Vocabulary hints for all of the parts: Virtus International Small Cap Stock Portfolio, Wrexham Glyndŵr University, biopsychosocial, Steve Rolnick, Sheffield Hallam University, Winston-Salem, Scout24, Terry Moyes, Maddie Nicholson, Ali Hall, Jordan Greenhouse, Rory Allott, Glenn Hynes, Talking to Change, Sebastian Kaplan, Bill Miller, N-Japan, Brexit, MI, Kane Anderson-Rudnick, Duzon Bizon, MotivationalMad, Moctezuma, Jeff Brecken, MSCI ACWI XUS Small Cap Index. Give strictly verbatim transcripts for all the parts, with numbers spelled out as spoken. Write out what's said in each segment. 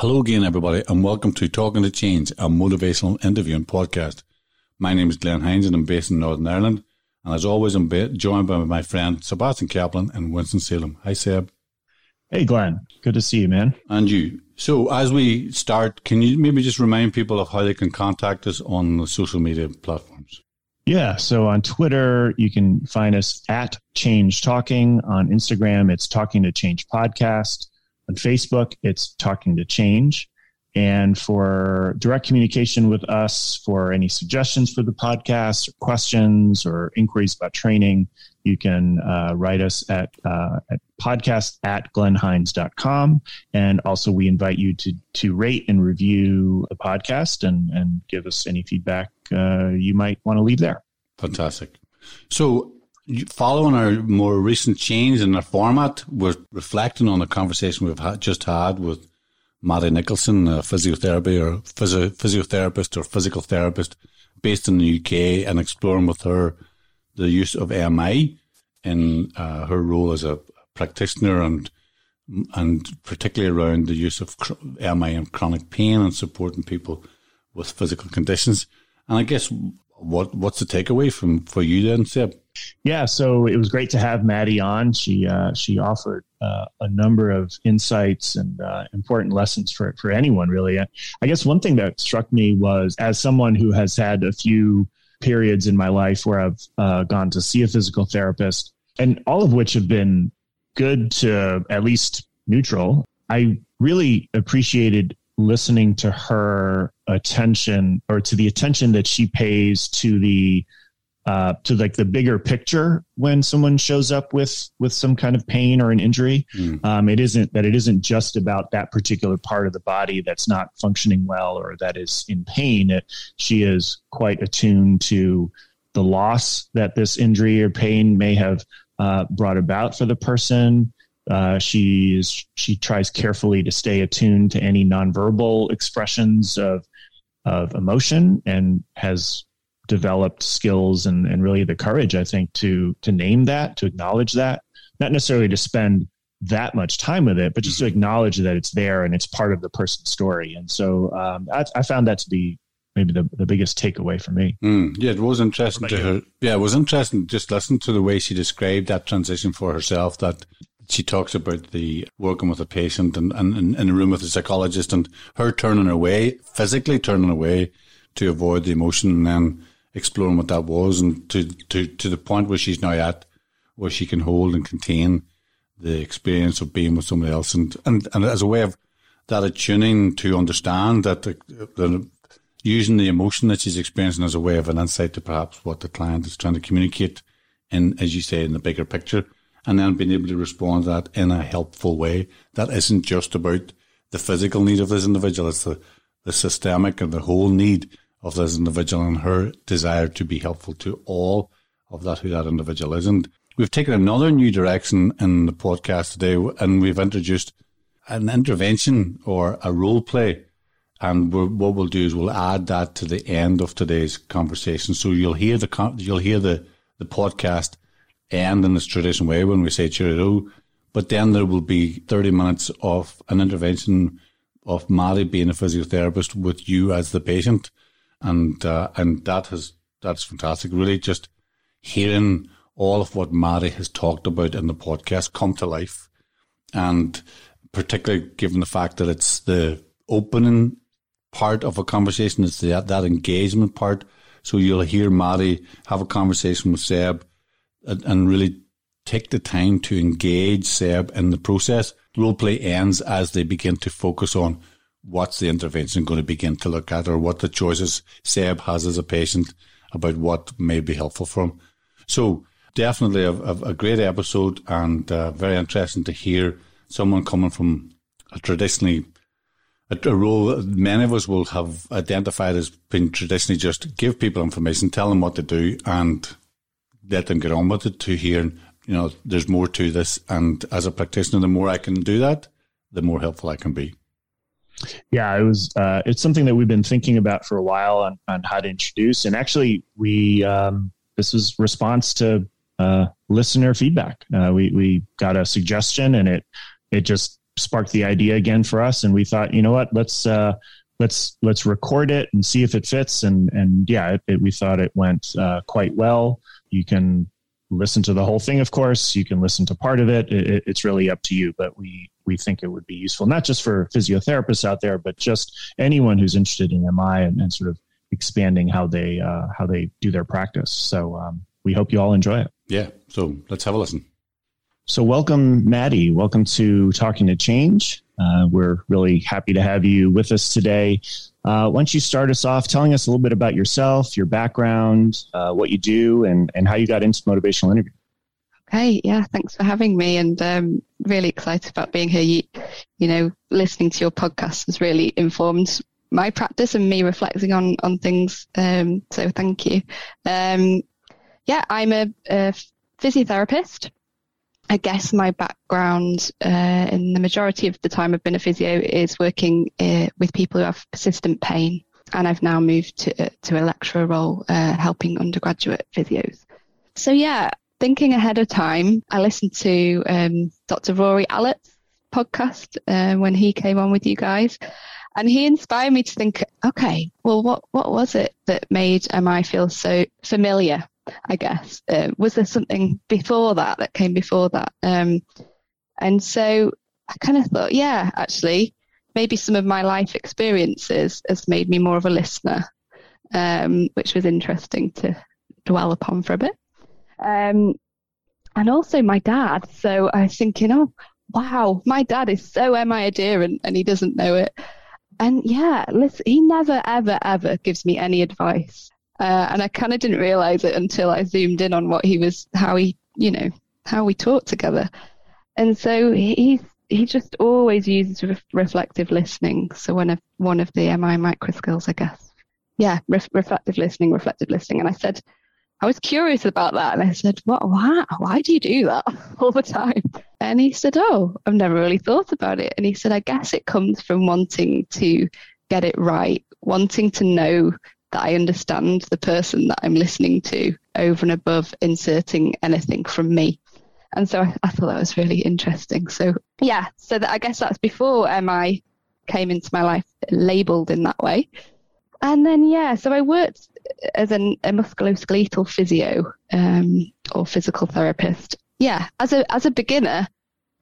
Hello again, everybody, and welcome to Talking to Change, a motivational interviewing podcast. My name is Glenn Hynes, and I'm based in Northern Ireland. And as always, I'm ba- joined by my friend Sebastian Kaplan in Winston-Salem. Hi, Seb. Hey, Glenn. Good to see you, man. And you. So as we start, can you maybe just remind people of how they can contact us on the social media platforms? Yeah. So on Twitter, you can find us at Change Talking. On Instagram, it's Talking to Change Podcast. On Facebook, it's Talking to Change. And for direct communication with us, for any suggestions for the podcast, or questions, or inquiries about training, you can uh, write us at, uh, at podcast at glenn hynes dot com. And also, we invite you to to rate and review the podcast and, and give us any feedback uh, you might want to leave there. Fantastic. So, following our more recent change in our format, we're reflecting on the conversation we've ha- just had with Maddie Nicholson, a physiotherapy or physio- physiotherapist or physical therapist based in the U K, and exploring with her the use of M I in uh, her role as a practitioner, and and particularly around the use of M I in chronic pain and supporting people with physical conditions. And I guess what what's the takeaway from for you then, Seb? Yeah, so it was great to have Maddie on. She uh, she offered uh, a number of insights and uh, important lessons for, for anyone, really. I guess one thing that struck me was, as someone who has had a few periods in my life where I've uh, gone to see a physical therapist, and all of which have been good to at least neutral, I really appreciated listening to her attention, or to the attention that she pays to the Uh, to like the bigger picture when someone shows up with with some kind of pain or an injury. Mm. Um, it isn't that it isn't just about that particular part of the body that's not functioning well or that is in pain. It, she is quite attuned to the loss that this injury or pain may have uh, brought about for the person. Uh, she is, she tries carefully to stay attuned to any nonverbal expressions of of emotion, and has developed skills and, and really the courage, I think, to to name that, to acknowledge that, not necessarily to spend that much time with it, but just mm-hmm. to acknowledge that it's there and it's part of the person's story. And so um, I, I found that to be maybe the, the biggest takeaway for me. Mm. Yeah, it was interesting to her. Yeah, it was interesting just listening to the way she described that transition for herself, that she talks about the working with a patient and in a room with a psychologist, and her turning away, physically turning away to avoid the emotion, and then exploring what that was, and to, to, to the point where she's now at, where she can hold and contain the experience of being with somebody else, and, and, and as a way of that attuning to understand that the, the, using the emotion that she's experiencing as a way of an insight to perhaps what the client is trying to communicate in, as you say, in the bigger picture, and then being able to respond to that in a helpful way that isn't just about the physical need of this individual, it's the, the systemic and the whole need of this individual, and her desire to be helpful to all of that, who that individual is. And we've taken another new direction in the podcast today, and we've introduced an intervention or a role play. And we're, what we'll do is we'll add that to the end of today's conversation. So you'll hear the you'll hear the, the podcast end in this traditional way when we say cheerio, but then there will be thirty minutes of an intervention of Maddie being a physiotherapist with you as the patient. And uh, and that has that's fantastic. Really, just hearing all of what Maddie has talked about in the podcast come to life, and particularly given the fact that it's the opening part of a conversation, it's the, that engagement part. So you'll hear Maddie have a conversation with Seb, and, and really take the time to engage Seb in the process. Role play ends as they begin to focus on what's the intervention going to begin to look at, or what the choices Seb has as a patient about what may be helpful for him. So definitely a, a great episode, and uh, very interesting to hear someone coming from a traditionally a, a role that many of us will have identified as being traditionally just give people information, tell them what to do, and let them get on with it, to hearing, you know, there's more to this. And as a practitioner, the more I can do that, the more helpful I can be. Yeah, it was. Uh, it's something that we've been thinking about for a while on, on how to introduce. And actually, we um, this was response to uh, listener feedback. Uh, we we got a suggestion, and it it just sparked the idea again for us. And we thought, you know what, let's uh, let's let's record it and see if it fits. And and yeah, it, it, we thought it went uh, quite well. You can listen to the whole thing, of course. You can listen to part of it. it, it it's really up to you. But we. we think it would be useful, not just for physiotherapists out there, but just anyone who's interested in M I and, and sort of expanding how they uh, how they do their practice. So um, we hope you all enjoy it. Yeah. So let's have a listen. So welcome, Maddie. Welcome to Talking to Change. Uh, we're really happy to have you with us today. Uh, why don't you start us off telling us a little bit about yourself, your background, uh, what you do, and, and how you got into motivational interviewing. Okay, yeah, thanks for having me, and um, really excited about being here. You, you know, listening to your podcast has really informed my practice and me reflecting on on things. Um, so thank you. Um, yeah, I'm a, a physiotherapist. I guess my background, uh, in the majority of the time I've been a physio, is working uh, with people who have persistent pain, and I've now moved to to a lecturer role, uh, helping undergraduate physios. So yeah. Thinking ahead of time, I listened to um, Doctor Rory Allott's podcast uh, when he came on with you guys, and he inspired me to think, okay, well, what, what was it that made M I feel so familiar, I guess? Uh, was there something before that that came before that? Um, and so I kind of thought, yeah, actually, maybe some of my life experiences has made me more of a listener, um, which was interesting to dwell upon for a bit. Um, and also my dad. So I was thinking, oh, wow, my dad is so M I adherent and he doesn't know it. And yeah, listen, he never, ever, ever gives me any advice. Uh, and I kind of didn't realize it until I zoomed in on what he was, how he, you know, how we taught together. And so he's, he just always uses re- reflective listening. So one of, one of the M I micro skills, I guess. Yeah. Ref- reflective listening, reflective listening. And I said, I was curious about that, and I said, "What? Why? Why do you do that all the time?" And he said, "Oh, I've never really thought about it." And he said, "I guess it comes from wanting to get it right, wanting to know that I understand the person that I'm listening to over and above inserting anything from me." And so I, I thought that was really interesting. So yeah, so that, I guess that's before M I came into my life, labelled in that way. And then, yeah, so I worked as an, a musculoskeletal physio um, or physical therapist. Yeah, as a as a beginner,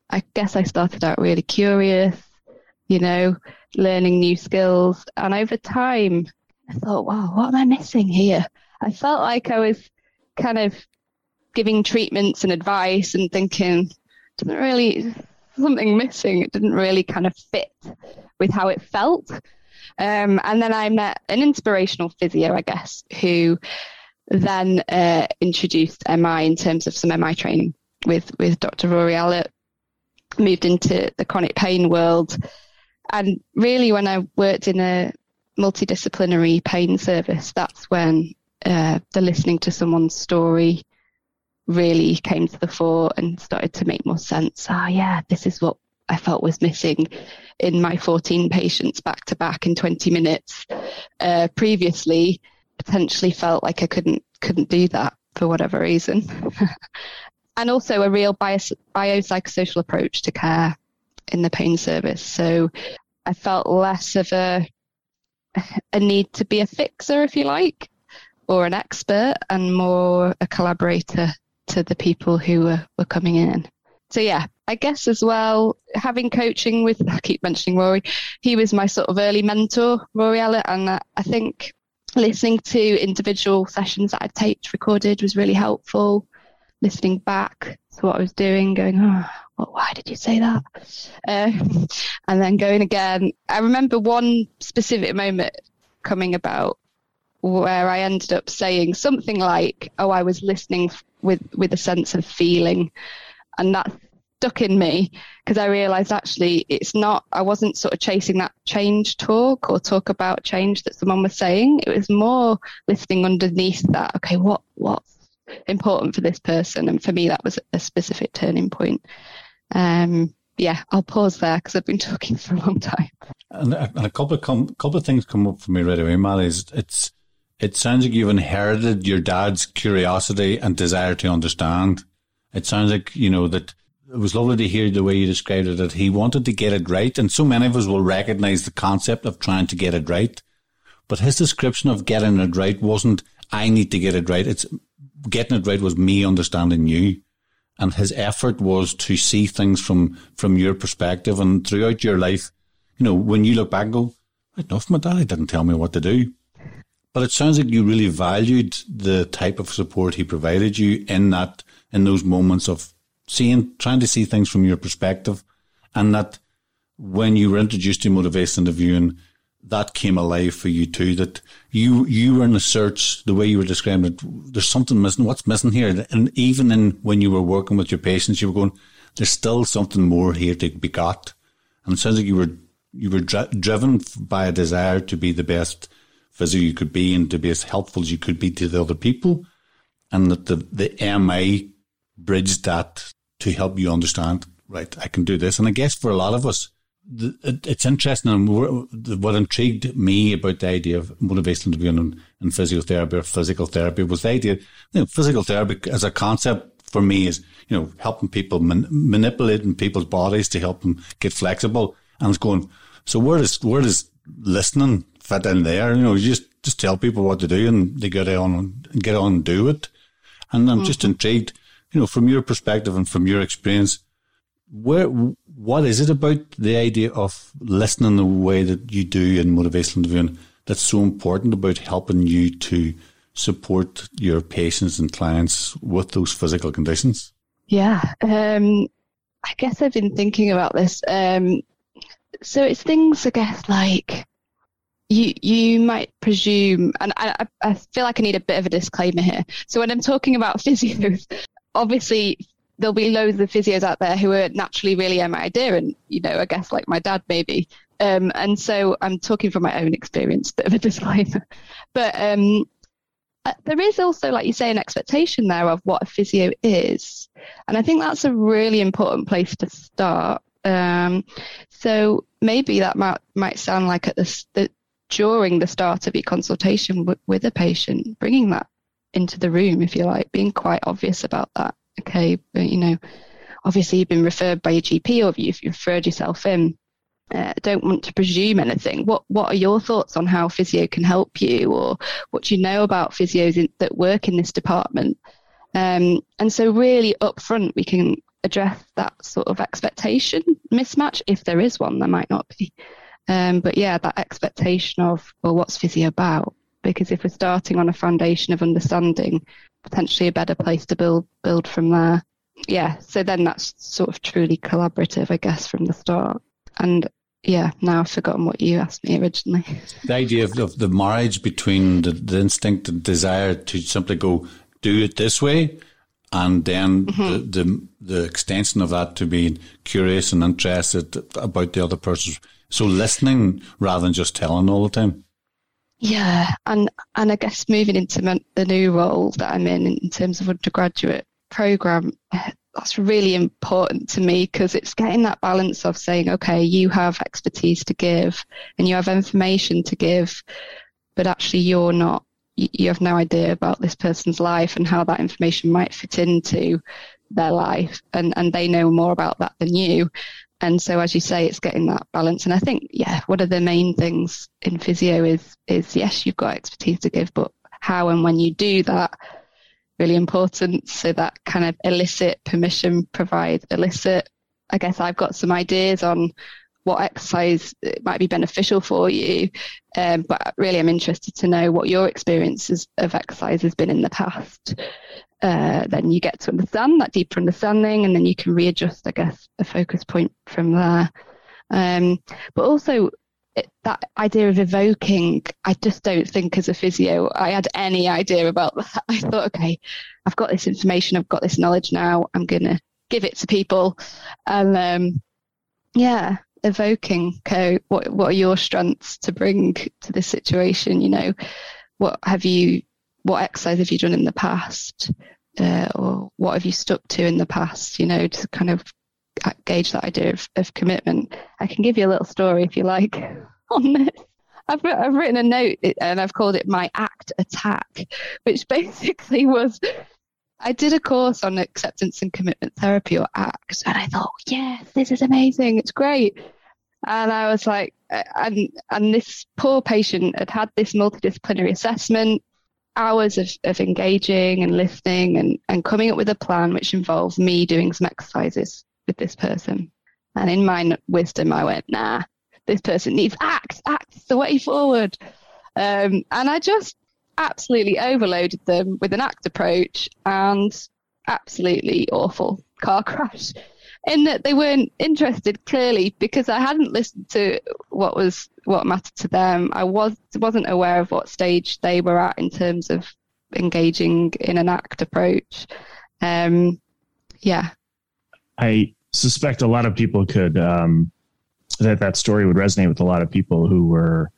I guess I started out really curious, you know, learning new skills. And over time, I thought, wow, what am I missing here? I felt like I was kind of giving treatments and advice and thinking, doesn't really, something missing. It didn't really kind of fit with how it felt. Um, and then I met an inspirational physio, I guess, who then uh, introduced M I in terms of some M I training with, with Doctor Rory Allott, moved into the chronic pain world. And really, when I worked in a multidisciplinary pain service, that's when uh, the listening to someone's story really came to the fore and started to make more sense. Ah, oh, yeah, this is what I felt was missing in my fourteen patients back to back in twenty minutes. Uh, previously, potentially felt like I couldn't couldn't do that for whatever reason. And also a real bio, biopsychosocial approach to care in the pain service. So I felt less of a a need to be a fixer, if you like, or an expert, and more a collaborator to the people who were, were coming in. So yeah, I guess as well, having coaching with, I keep mentioning Rory, he was my sort of early mentor, Rory Allott, and I, I think listening to individual sessions that I taped, recorded, was really helpful. Listening back to what I was doing, going, oh, well, why did you say that? Uh, and then going again. I remember one specific moment coming about where I ended up saying something like, oh, I was listening with, with a sense of feeling. And that stuck in me because I realised actually it's not, I wasn't sort of chasing that change talk or talk about change that someone was saying. It was more listening underneath that, okay, what what's important for this person? And for me, that was a specific turning point. Um, yeah, I'll pause there because I've been talking for a long time. And a, and a couple of com- couple of things come up for me right away, Maddie. It's, it's it sounds like you've inherited your dad's curiosity and desire to understand. It sounds like, you know, that it was lovely to hear the way you described it, that he wanted to get it right. And so many of us will recognize the concept of trying to get it right. But his description of getting it right wasn't, I need to get it right. It's getting it right was me understanding you. And his effort was to see things from, from your perspective. And throughout your life, you know, when you look back and go, right enough, my daddy didn't tell me what to do. But it sounds like you really valued the type of support he provided you in that, in those moments of seeing, trying to see things from your perspective, and that when you were introduced to motivational interviewing, that came alive for you too, that you you were in a search, the way you were describing it, there's something missing, what's missing here? And even in when you were working with your patients, you were going, there's still something more here to be got. And it sounds like you were, you were dri- driven by a desire to be the best physio you could be and to be as helpful as you could be to the other people, and that the, the M I bridged that to help you understand, right, I can do this. And I guess for a lot of us, the, it, it's interesting, and what intrigued me about the idea of motivational interviewing and, and physiotherapy or physical therapy was the idea, you know, physical therapy as a concept for me is, you know, helping people, man, manipulating people's bodies to help them get flexible. And it's going, so where does, where does listening fit in there? You know, you just, just tell people what to do and they get on, get on and do it. And I'm mm-hmm. just intrigued, you know, from your perspective and from your experience, where, what is it about the idea of listening the way that you do in motivational interviewing that's so important about helping you to support your patients and clients with those physical conditions? Yeah, um, I guess I've been thinking about this. Um, so it's things, I guess, like you you might presume, and I, I feel like I need a bit of a disclaimer here. So when I'm talking about physios, obviously, there'll be loads of physios out there who are naturally really M I-adherent, you know, I guess like my dad maybe. Um, and so I'm talking from my own experience, bit of a disclaimer. But um, there is also, like you say, an expectation there of what a physio is. And I think that's a really important place to start. Um, so maybe that might might sound like at the, the during the start of your consultation w- with a patient, bringing that into the room, if you like, being quite obvious about that. Okay, but you know, obviously you've been referred by your G P, or you've referred yourself in. Uh, don't want to presume anything. What What are your thoughts on how physio can help you, or what do you know about physios in, that work in this department? Um, and so, really upfront, we can address that sort of expectation mismatch, if there is one. There might not be, um, but yeah, that expectation of, well, what's physio about? Because if we're starting on a foundation of understanding, potentially a better place to build build from there. Yeah, so then that's sort of truly collaborative, I guess, from the start. And yeah, now I've forgotten what you asked me originally. The idea of, of the marriage between the, the instinct and desire to simply go do it this way, and then mm-hmm. the, the the extension of that to being curious and interested about the other person. So listening rather than just telling all the time. Yeah, and and I guess moving into the new role that I'm in, in terms of undergraduate programme, that's really important to me because it's getting that balance of saying, okay, you have expertise to give and you have information to give, but actually you're not, you have no idea about this person's life and how that information might fit into their life, and, and they know more about that than you. And so, as you say, it's getting that balance. And I think, yeah, one of the main things in physio is, is yes, you've got expertise to give, but how and when you do that, really important. So that kind of elicit permission, provide elicit. I guess I've got some ideas on what exercise might be beneficial for you, um, but really I'm interested to know what your experiences of exercise has been in the past. Uh, then you get to understand that deeper understanding, and then you can readjust, I guess, a focus point from there. Um, but also, it, that idea of evoking, I just don't think as a physio, I had any idea about that. I thought, okay, I've got this information, I've got this knowledge now, I'm going to give it to people. And um, yeah, evoking, okay, what, what are your strengths to bring to this situation? You know, what have you, what exercise have you done in the past? Uh, or what have you stuck to in the past, you know, to kind of gauge that idea of, of commitment. I can give you a little story if you like on this. I've, I've written a note and I've called it my ACT attack, which basically was, I did a course on acceptance and commitment therapy, or ACT, and I thought, yes, this is amazing, it's great. And I was like, and, and this poor patient had had this multidisciplinary assessment, hours of, of engaging and listening and, and coming up with a plan which involved me doing some exercises with this person. And in my wisdom, I went, nah, this person needs ACT. ACT is the way forward. Um, and I just absolutely overloaded them with an ACT approach, and absolutely awful car crash in that they weren't interested, clearly, because I hadn't listened to what was what mattered to them. I was, wasn't aware of what stage they were at in terms of engaging in an ACT approach. Um, yeah. I suspect a lot of people could, um, that that story would resonate with a lot of people who were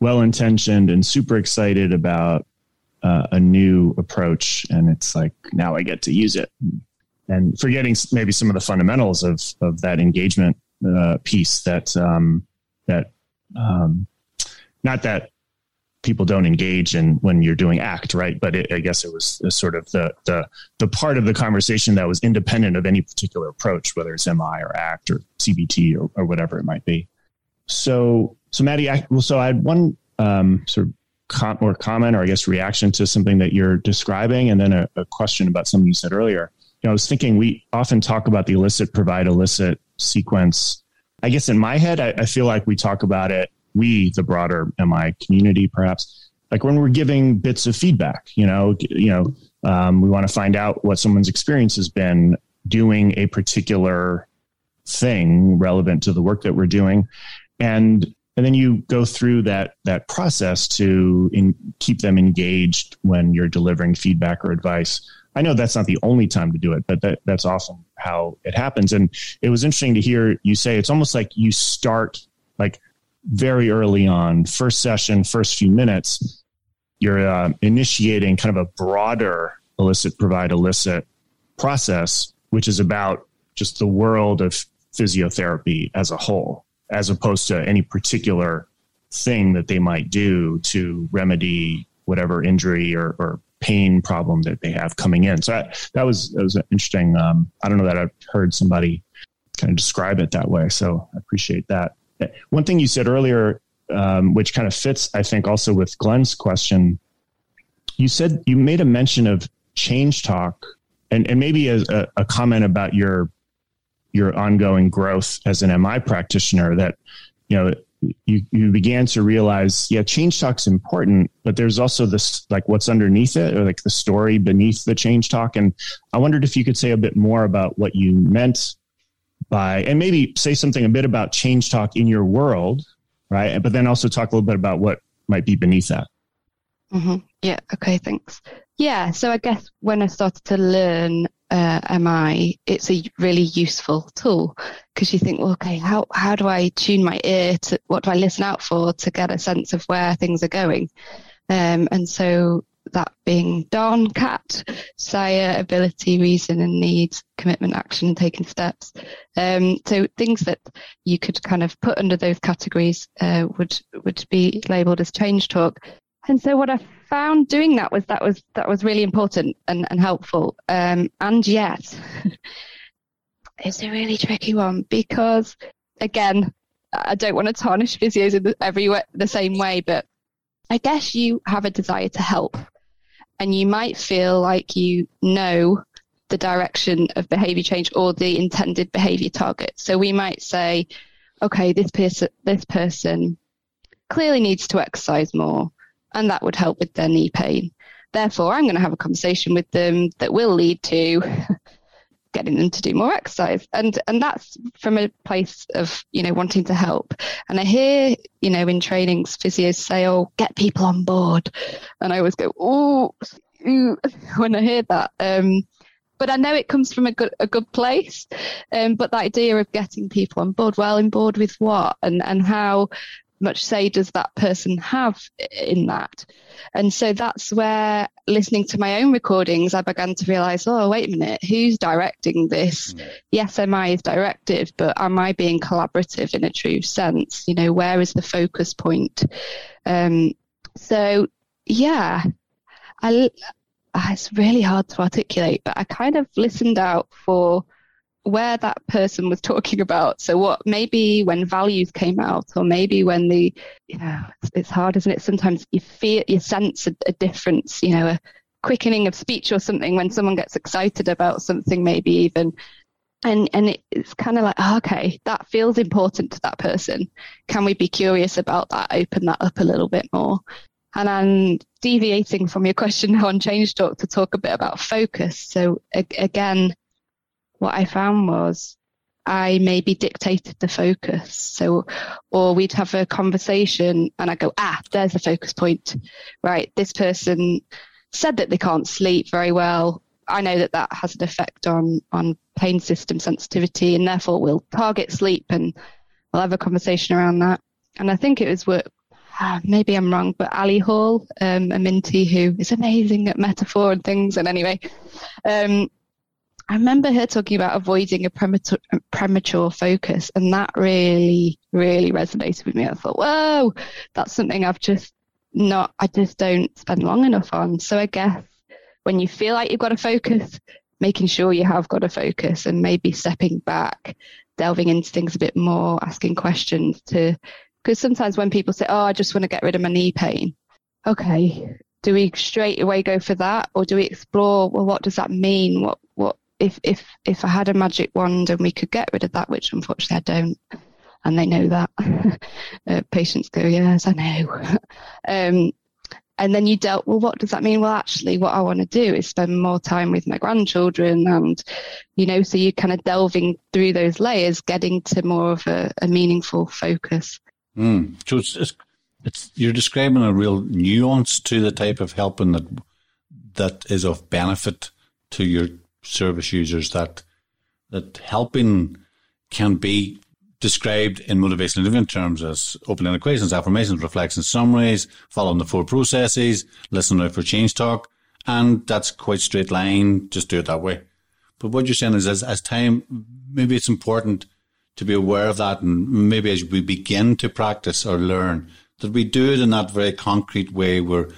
well-intentioned and super excited about uh, a new approach. And it's like, now I get to use it. And forgetting maybe some of the fundamentals of, of that engagement uh, piece that, um, that um, not that people don't engage in when you're doing ACT, right? But it, I guess it was sort of the, the, the part of the conversation that was independent of any particular approach, whether it's M I or ACT or C B T or, or whatever it might be. So, so Maddie, I, well, so I had one um, sort of com- or comment, or I guess reaction to something that you're describing, and then a, a question about something you said earlier. You know, I was thinking we often talk about the elicit, provide, elicit sequence. I guess in my head, I, I feel like we talk about it, we, the broader M I community, perhaps, like when we're giving bits of feedback, you know, you know, um, we want to find out what someone's experience has been doing a particular thing relevant to the work that we're doing. And and then you go through that that process to in, keep them engaged when you're delivering feedback or advice. I know that's not the only time to do it, but that, that's often how it happens. And it was interesting to hear you say it's almost like you start like very early on, first session, first few minutes, you're uh, initiating kind of a broader elicit, provide, elicit process, which is about just the world of physiotherapy as a whole, as opposed to any particular thing that they might do to remedy whatever injury or, or pain problem that they have coming in. So I, that was that was interesting. Um, I don't know that I've heard somebody kind of describe it that way. So I appreciate that. One thing you said earlier, um, which kind of fits, I think, also with Glenn's question, you said you made a mention of change talk and, and maybe as a, a comment about your your ongoing growth as an M I practitioner that, you know, You, you began to realize, yeah, change talk's important, but there's also this, like what's underneath it, or like the story beneath the change talk. And I wondered if you could say a bit more about what you meant by, and maybe say something a bit about change talk in your world, right? But then also talk a little bit about what might be beneath that. Mm-hmm. Yeah. Okay. Thanks. Yeah. So I guess when I started to learn uh, M I, it's a really useful tool because you think, well, okay, how, how do I tune my ear to what do I listen out for to get a sense of where things are going? Um, and so that being Don, Cat, Sire, ability, reason and needs, commitment, action and taking steps. Um, so things that you could kind of put under those categories uh, would, would be labeled as change talk. And so what I found doing that was that was that was really important and, and helpful. Um, and yet, it's a really tricky one because, again, I don't want to tarnish physios in the, every way, the same way, but I guess you have a desire to help and you might feel like you know the direction of behaviour change or the intended behaviour target. So we might say, okay, this person, this person clearly needs to exercise more, and that would help with their knee pain. Therefore, I'm going to have a conversation with them that will lead to getting them to do more exercise. And and that's from a place of, you know, wanting to help. And I hear, you know, in trainings, physios say, oh, get people on board. And I always go, oh, when I hear that. Um, but I know it comes from a good a good place. Um, but the idea of getting people on board, well, on board with what? And, and how much say does that person have in that? And so that's where, listening to my own recordings, I began to realize, oh, wait a minute, who's directing this? Mm. Yes, M I is directive, but am I being collaborative in a true sense? You know, where is the focus point? Um, so, yeah, I, it's really hard to articulate, but I kind of listened out for where that person was talking about. So what, maybe when values came out, or maybe when the, you know, it's, it's hard, isn't it? Sometimes you feel, you sense a, a difference, you know, a quickening of speech or something when someone gets excited about something, maybe even. And and it, it's kind of like, oh, okay, that feels important to that person. Can we be curious about that? Open that up a little bit more. And I'm deviating from your question now on Change Talk to talk a bit about focus. So a- again, what I found was I maybe dictated the focus. So, or we'd have a conversation and I go, ah, there's the focus point. Right. This person said that they can't sleep very well. I know that that has an effect on, on pain system sensitivity, and therefore we'll target sleep and we'll have a conversation around that. And I think it was work. Ah, maybe I'm wrong, but Ali Hall, um, a Minty who is amazing at metaphor and things. And anyway, um, I remember her talking about avoiding a premature, premature focus, and that really, really resonated with me. I thought, whoa, that's something I've just not, I just don't spend long enough on. So I guess when you feel like you've got to focus, making sure you have got to focus, and maybe stepping back, delving into things a bit more, asking questions to, because sometimes when people say, oh, I just want to get rid of my knee pain. Okay, do we straight away go for that? Or do we explore, well, what does that mean? What, what, If if if I had a magic wand and we could get rid of that, which unfortunately I don't, and they know that, uh, patients go, yes, I know. um, and then you dealt, well, what does that mean? Well, actually, what I want to do is spend more time with my grandchildren, and, you know, so you're kind of delving through those layers, getting to more of a, a meaningful focus. Mm. So it's, it's it's you're describing a real nuance to the type of helping that that is of benefit to your service users, that that helping can be described in motivational living terms as open-ended questions, affirmations, reflections, summaries, following the four processes, listening out for change talk, and that's quite straight line, just do it that way. But what you're saying is, as, as time, maybe it's important to be aware of that, and maybe as we begin to practice or learn, that we do it in that very concrete way. We're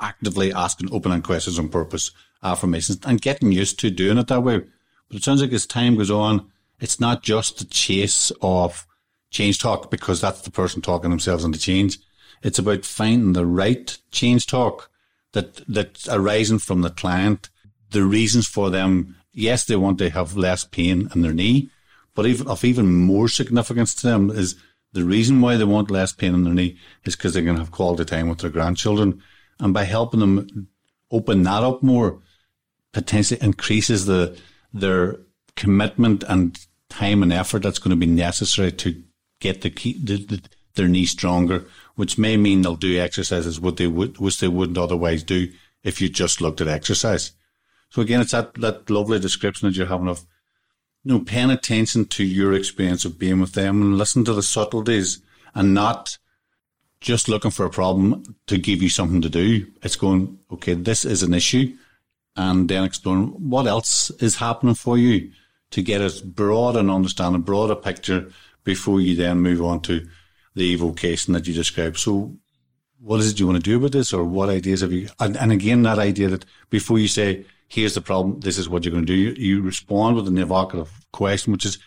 actively asking open-ended questions on purpose, affirmations, and getting used to doing it that way. But it sounds like as time goes on, it's not just the chase of change talk, because that's the person talking themselves into change. It's about finding the right change talk that that's arising from the client, the reasons for them. Yes, they want to have less pain in their knee, but of even more significance to them is the reason why they want less pain in their knee is because they're going to have quality time with their grandchildren. And by helping them open that up more, potentially increases the their commitment and time and effort that's going to be necessary to get the, key, the, the their knee stronger, which may mean they'll do exercises what they would which they wouldn't otherwise do if you just looked at exercise. So again, it's that, that lovely description that you're having of, you know, paying attention to your experience of being with them and listen to the subtleties, and not just looking for a problem to give you something to do. It's going, okay, this is an issue, and then exploring what else is happening for you to get as broad an understanding, broader picture before you then move on to the evocation that you described. So what is it you want to do about this, or what ideas have you? And, and again, that idea that before you say, here's the problem, this is what you're going to do, you, you respond with an evocative question, which is,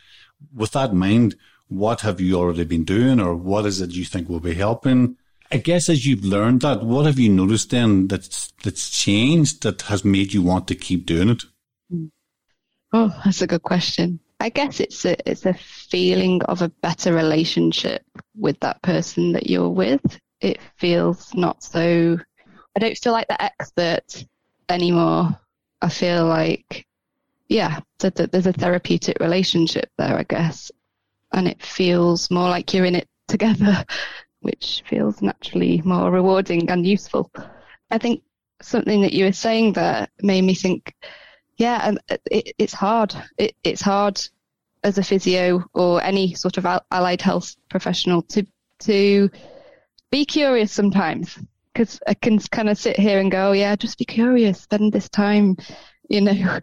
with that in mind, what have you already been doing, or what is it you think will be helping? I guess as you've learned that, what have you noticed then that's that's changed that has made you want to keep doing it? Oh, that's a good question. I guess it's a, it's a feeling of a better relationship with that person that you're with. It feels not so... I don't feel like the expert anymore. I feel like, yeah, th- th- there's a therapeutic relationship there, I guess. And it feels more like you're in it together, which feels naturally more rewarding and useful. I think something that you were saying there made me think, yeah, it, it's hard. It, it's hard as a physio or any sort of allied health professional to to be curious sometimes, because I can kind of sit here and go, oh, yeah, just be curious, spend this time, you know,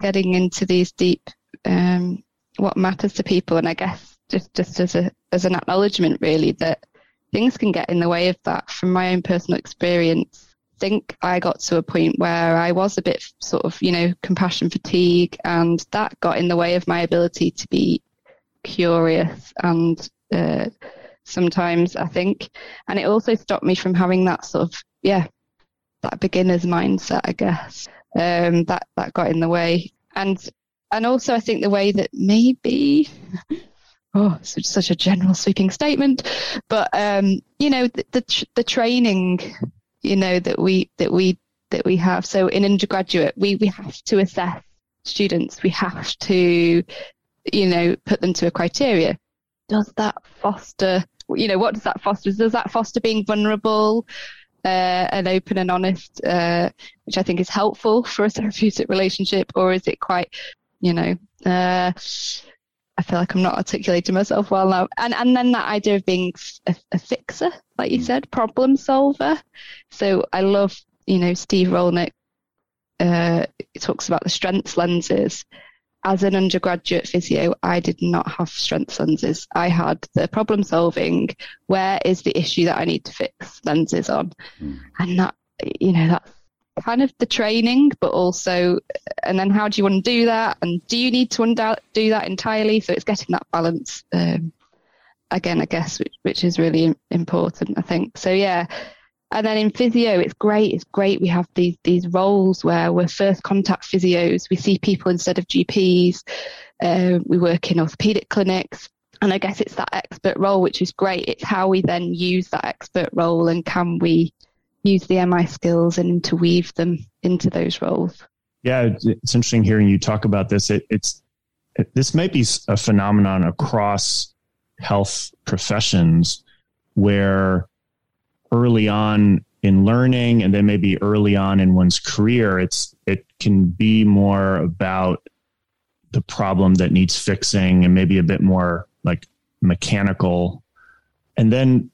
getting into these deep, um, what matters to people. And I guess just, just as a as an acknowledgement, really, that things can get in the way of that. From my own personal experience, I think I got to a point where I was a bit sort of, you know, compassion fatigue, and that got in the way of my ability to be curious and uh, sometimes, I think. And it also stopped me from having that sort of, yeah, that beginner's mindset, I guess, um, that, that got in the way. And and also I think the way that maybe... Oh, such, such a general sweeping statement. But, um, you know, the the, the training, you know, that we that we that we have. So in undergraduate, we, we have to assess students. We have to, you know, put them to a criteria. Does that foster, you know, what does that foster? Does that foster being vulnerable uh, and open and honest, uh, which I think is helpful for a therapeutic relationship? Or is it quite, you know, uh, I feel like I'm not articulating myself well now. And and then that idea of being a, a fixer, like you said, problem solver. So I love, you know, Steve Rolnick uh, talks about the strengths lenses. As an undergraduate physio, I did not have strengths lenses. I had the problem solving, where is the issue that I need to fix lenses on. Mm. And that, you know, that's kind of the training, but also, and then how do you want to do that, and do you need to undo, do that entirely? So it's getting that balance, um, again, I guess, which, which is really important, I think. So yeah, and then in physio, it's great. It's great. We have these these roles where we're first contact physios. We see people instead of G Ps. Uh, we work in orthopedic clinics, and I guess it's that expert role, which is great. It's how we then use that expert role, and can we use the M I skills and interweave them into those roles. Yeah, it's interesting hearing you talk about this. It, it's it, this might be a phenomenon across health professions, where early on in learning, and then maybe early on in one's career, it's it can be more about the problem that needs fixing, and maybe a bit more like mechanical, and then.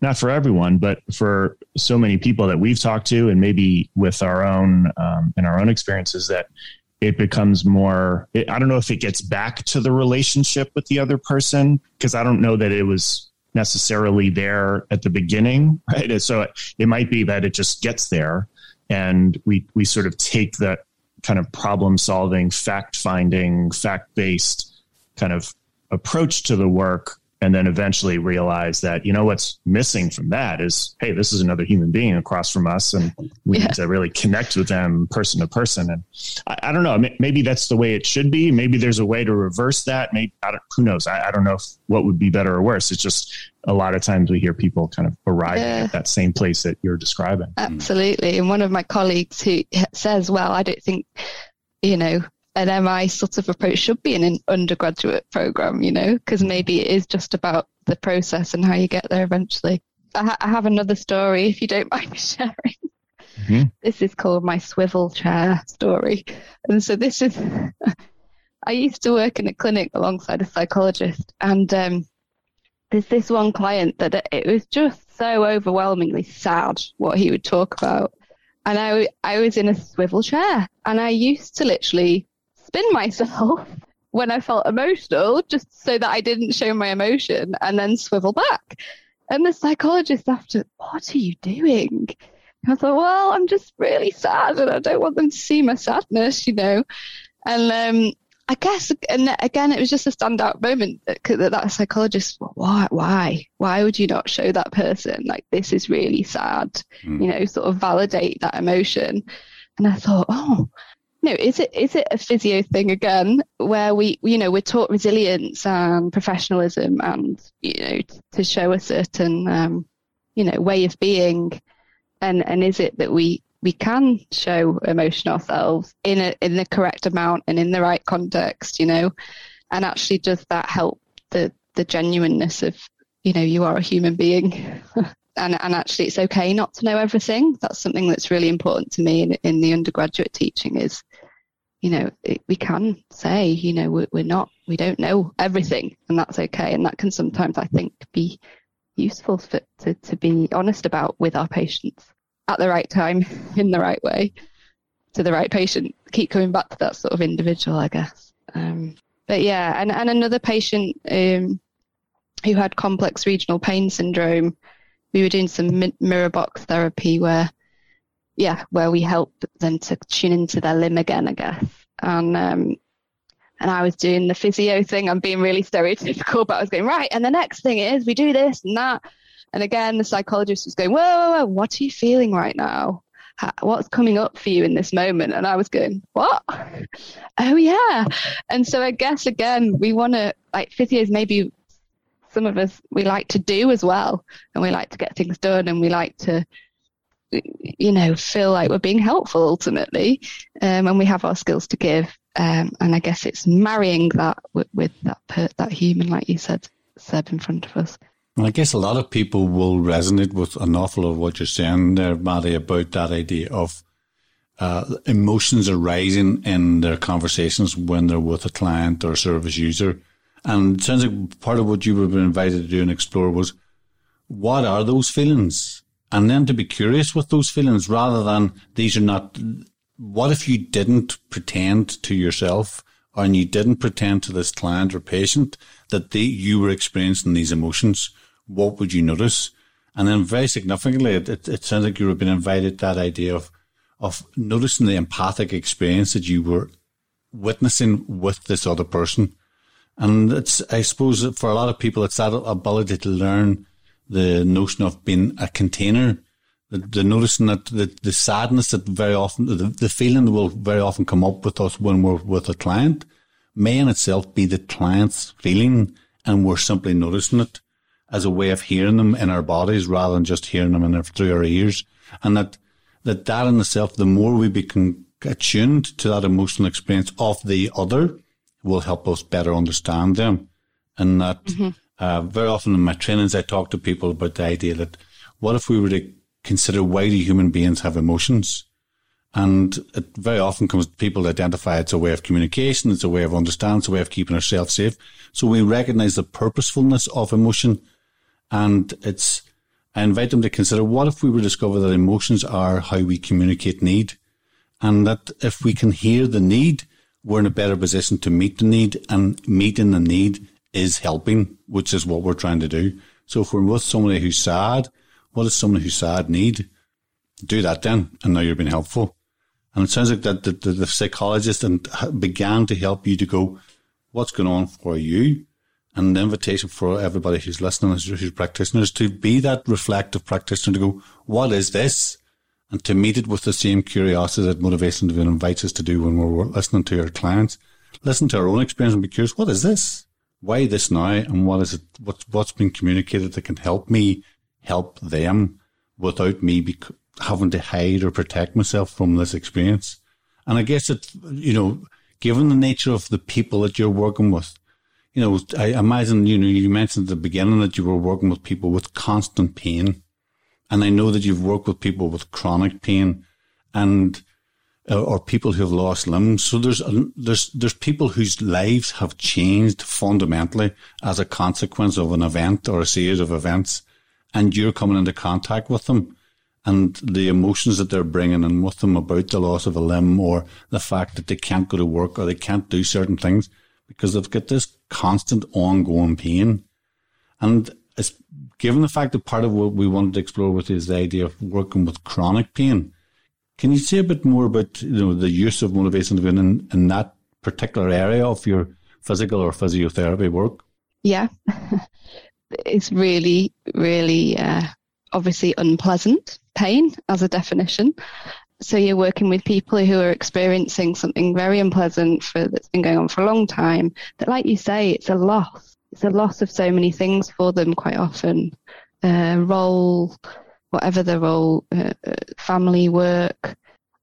Not for everyone, but for so many people that we've talked to, and maybe with our own um, in our own experiences, that it becomes more, it, I don't know if it gets back to the relationship with the other person, because I don't know that it was necessarily there at the beginning. Right. So it, it might be that it just gets there, and we, we sort of take that kind of problem solving, fact finding, fact based kind of approach to the work. And then eventually realize that, you know, what's missing from that is, hey, this is another human being across from us, and we yeah. need to really connect with them person to person. And I, I don't know, maybe that's the way it should be. Maybe there's a way to reverse that. Maybe I don't, who knows? I, I don't know if, what would be better or worse. It's just a lot of times we hear people kind of arriving yeah. at that same place that you're describing. Absolutely. And one of my colleagues who says, well, I don't think, you know, an M I sort of approach should be in an undergraduate program, you know, because maybe it is just about the process and how you get there eventually. I, ha- I have another story, if you don't mind me sharing. Mm-hmm. This is called my swivel chair story. And so this is, I used to work in a clinic alongside a psychologist, and um, there's this one client that it was just so overwhelmingly sad what he would talk about. And I, I was in a swivel chair, and I used to literally spin myself when I felt emotional, just so that I didn't show my emotion, and then swivel back. And the psychologist after, what are you doing? And I thought, well, I'm just really sad, and I don't want them to see my sadness, you know. And um, I guess, and again, it was just a standout moment that that, that psychologist, well, why, why, why would you not show that person? Like, this is really sad, mm. you know, sort of validate that emotion. And I thought, oh. No, is it is it a physio thing again, where we, you know, we're taught resilience and professionalism, and, you know, to show a certain, um, you know, way of being, and and is it that we we can show emotion ourselves in a, in the correct amount and in the right context, you know, and actually does that help the, the genuineness of, you know, you are a human being and, and actually it's okay not to know everything. That's something that's really important to me in, in the undergraduate teaching is, you know, it, we can say, you know, we're, we're not, we don't know everything, and that's okay. And that can sometimes, I think, be useful for, to, to be honest about with our patients at the right time, in the right way, to the right patient. Keep coming back to that sort of individual, I guess. Um, but yeah, and, and another patient um, who had complex regional pain syndrome, we were doing some mi- mirror box therapy where, yeah, where we help them to tune into their limb again, I guess. And um, and I was doing the physio thing. I'm being really stereotypical, but I was going, right, and the next thing is we do this and that. And again, the psychologist was going, whoa, whoa, whoa, what are you feeling right now? How, what's coming up for you in this moment? And I was going, what? Oh, yeah. And so I guess, again, we want to, like physios, maybe some of us, we like to do as well. And we like to get things done. And we like to, you know, feel like we're being helpful ultimately. Um, and we have our skills to give. Um, and I guess it's marrying that with, with that per, that human, like you said, said in front of us. I guess a lot of people will resonate with an awful lot of what you're saying there, Maddie, about that idea of uh, emotions arising in their conversations when they're with a client or a service user. And it sounds like part of what you were invited to do and explore was what are those feelings? And then to be curious with those feelings rather than these are not, what if you didn't pretend to yourself and you didn't pretend to this client or patient that they, you were experiencing these emotions? What would you notice? And then very significantly, it, it, it sounds like you were being invited that idea of of noticing the empathic experience that you were witnessing with this other person. And it's, I suppose that for a lot of people, it's that ability to learn the notion of being a container, the, the noticing that the, the sadness that very often, the, the feeling that will very often come up with us when we're with a client may in itself be the client's feeling, and we're simply noticing it as a way of hearing them in our bodies rather than just hearing them in our, through our ears. And that, that that in itself, the more we become attuned to that emotional experience of the other, will help us better understand them. And that mm-hmm. uh, very often in my trainings, I talk to people about the idea that what if we were to consider why do human beings have emotions? And it very often comes to people identify it's a way of communication, it's a way of understanding, it's a way of keeping ourselves safe. So we recognize the purposefulness of emotion. And it's, I invite them to consider what if we were to discover that emotions are how we communicate need, and that if we can hear the need, we're in a better position to meet the need, and meeting the need is helping, which is what we're trying to do. So if we're with somebody who's sad, what does somebody who's sad need? Do that then, and now you're being helpful. And it sounds like that the, the, the psychologist and began to help you to go, what's going on for you? And the invitation for everybody who's listening, who's practitioners, to be that reflective practitioner, to go, what is this? And to meet it with the same curiosity that Motivation invites us to do when we're listening to our clients. Listen to our own experience and be curious, what is this? Why this now? And what is it? What, what's been communicated that can help me help them without me bec- having to hide or protect myself from this experience? And I guess that, you know, given the nature of the people that you're working with, you know, I imagine, you know, you mentioned at the beginning that you were working with people with constant pain. And I know that you've worked with people with chronic pain and, uh, or people who have lost limbs. So there's, uh, there's, there's people whose lives have changed fundamentally as a consequence of an event or a series of events. And you're coming into contact with them. And the emotions that they're bringing in with them about the loss of a limb or the fact that they can't go to work or they can't do certain things because they've got this constant ongoing pain. And it's, given the fact that part of what we wanted to explore with is the idea of working with chronic pain, can you say a bit more about, you know, the use of motivation in, in that particular area of your physical or physiotherapy work? Yeah, it's really, really uh, obviously unpleasant pain as a definition. So you're working with people who are experiencing something very unpleasant for that's been going on for a long time, that, like you say, it's a loss. It's a loss of so many things for them quite often. Uh, role, whatever the role, uh, family, work,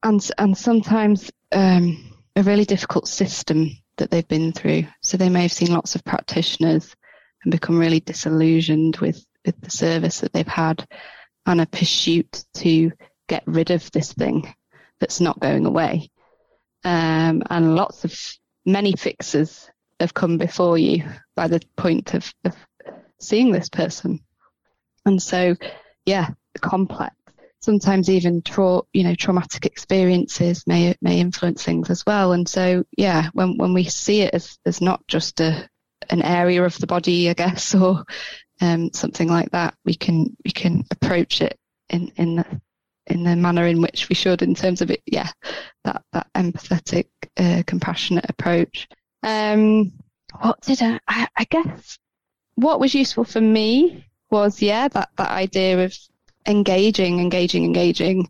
and and sometimes um, a really difficult system that they've been through. So they may have seen lots of practitioners and become really disillusioned with, with the service that they've had, and a pursuit to get rid of this thing that's not going away. Um, and lots of many fixes have come before you by the point of, of seeing this person. And so, yeah, complex. Sometimes even tra- you know, traumatic experiences may may influence things as well. And so, yeah, when when we see it as, as not just a an area of the body, I guess, or um, something like that, we can we can approach it in in the, in the manner in which we should, in terms of it, yeah, that that empathetic, uh, compassionate approach. Um, what did I, I? I guess what was useful for me was yeah, that that idea of engaging, engaging, engaging,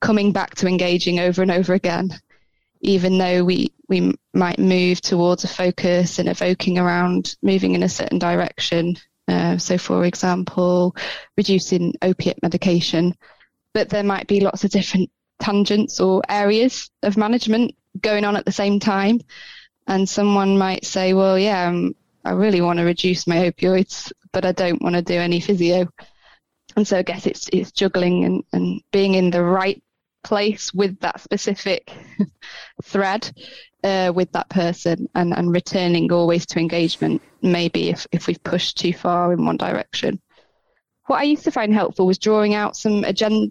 coming back to engaging over and over again, even though we, we might move towards a focus and evoking around moving in a certain direction. Uh, so, for example, reducing opiate medication, but there might be lots of different tangents or areas of management going on at the same time. And someone might say, well, yeah, um, I really want to reduce my opioids, but I don't want to do any physio. And so I guess it's it's juggling and, and being in the right place with that specific thread uh, with that person, and, and returning always to engagement, maybe if, if we've pushed too far in one direction. What I used to find helpful was drawing out some agenda,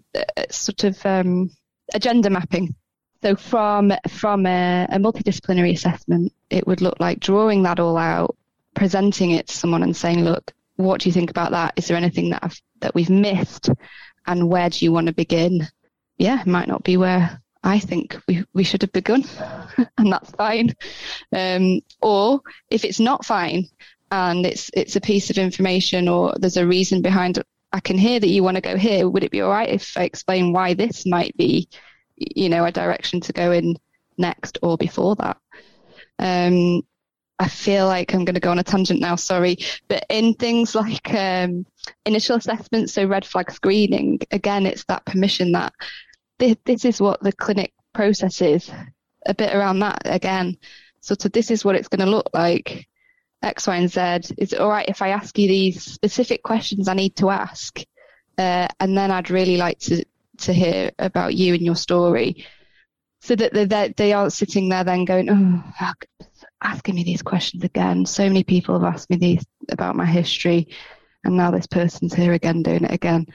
sort of um, agenda mapping. So from from a, a multidisciplinary assessment, it would look like drawing that all out, presenting it to someone and saying, look, what do you think about that? Is there anything that I've, that we've missed? And where do you want to begin? Yeah, it might not be where I think we, we should have begun, and that's fine. Um, or if it's not fine, and it's it's a piece of information, or there's a reason behind it, I can hear that you want to go here. Would it be all right if I explain why this might be, you know, a direction to go in next or before that? Um, I feel like I'm going to go on a tangent now, sorry. But in things like um, initial assessments, so red flag screening, again, it's that permission that this, this is what the clinic process is. A bit around that again. So, so this is what it's going to look like, X, Y, and Z. Is it all right if I ask you these specific questions I need to ask? Uh, and then I'd really like to, to hear about you and your story. So that they they aren't sitting there then going, oh, fuck, asking me these questions again. So many people have asked me these about my history, and now this person's here again doing it again.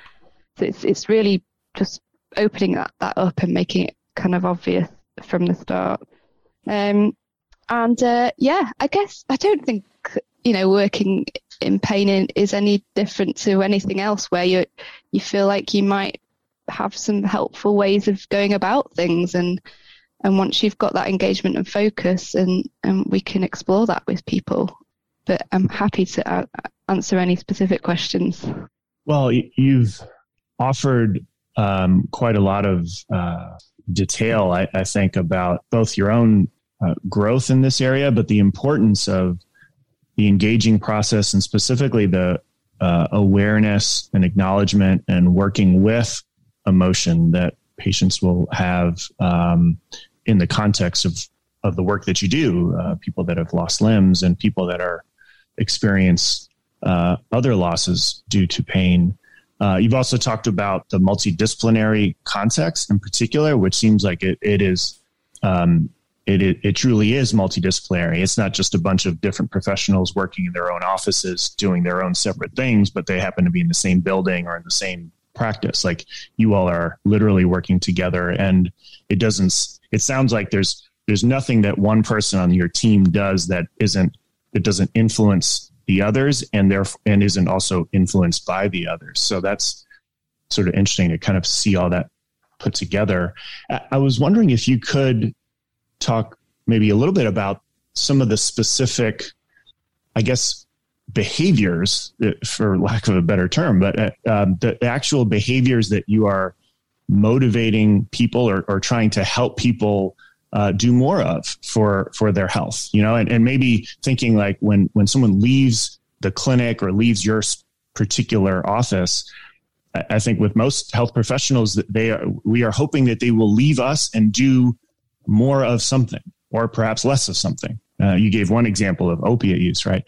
So it's it's really just opening that, that up and making it kind of obvious from the start. Um, and uh, yeah, I guess I don't think, you know, working in pain is any different to anything else where you you feel like you might have some helpful ways of going about things, and and once you've got that engagement and focus, and and we can explore that with people. But I'm happy to uh, answer any specific questions. Well, you've offered um quite a lot of uh detail, I, I think, about both your own uh, growth in this area, but the importance of the engaging process, and specifically the uh, awareness and acknowledgement and working with emotion that patients will have um, in the context of, of the work that you do, uh, people that have lost limbs and people that are experience uh, other losses due to pain. Uh, you've also talked about the multidisciplinary context in particular, which seems like it, it is, um, it, it, it truly is multidisciplinary. It's not just a bunch of different professionals working in their own offices, doing their own separate things, but they happen to be in the same building or in the same practice. Like, you all are literally working together, and it doesn't, it sounds like there's, there's nothing that one person on your team does that isn't, that doesn't influence the others, and therefore, and isn't also influenced by the others. So that's sort of interesting to kind of see all that put together. I was wondering if you could talk maybe a little bit about some of the specific, I guess, behaviors, for lack of a better term, but um, the, the actual behaviors that you are motivating people, or, or trying to help people uh, do more of for, for their health, you know, and, and maybe thinking like when, when someone leaves the clinic or leaves your particular office, I think with most health professionals, that they are, we are hoping that they will leave us and do more of something, or perhaps less of something. Uh, you gave one example of opiate use, right?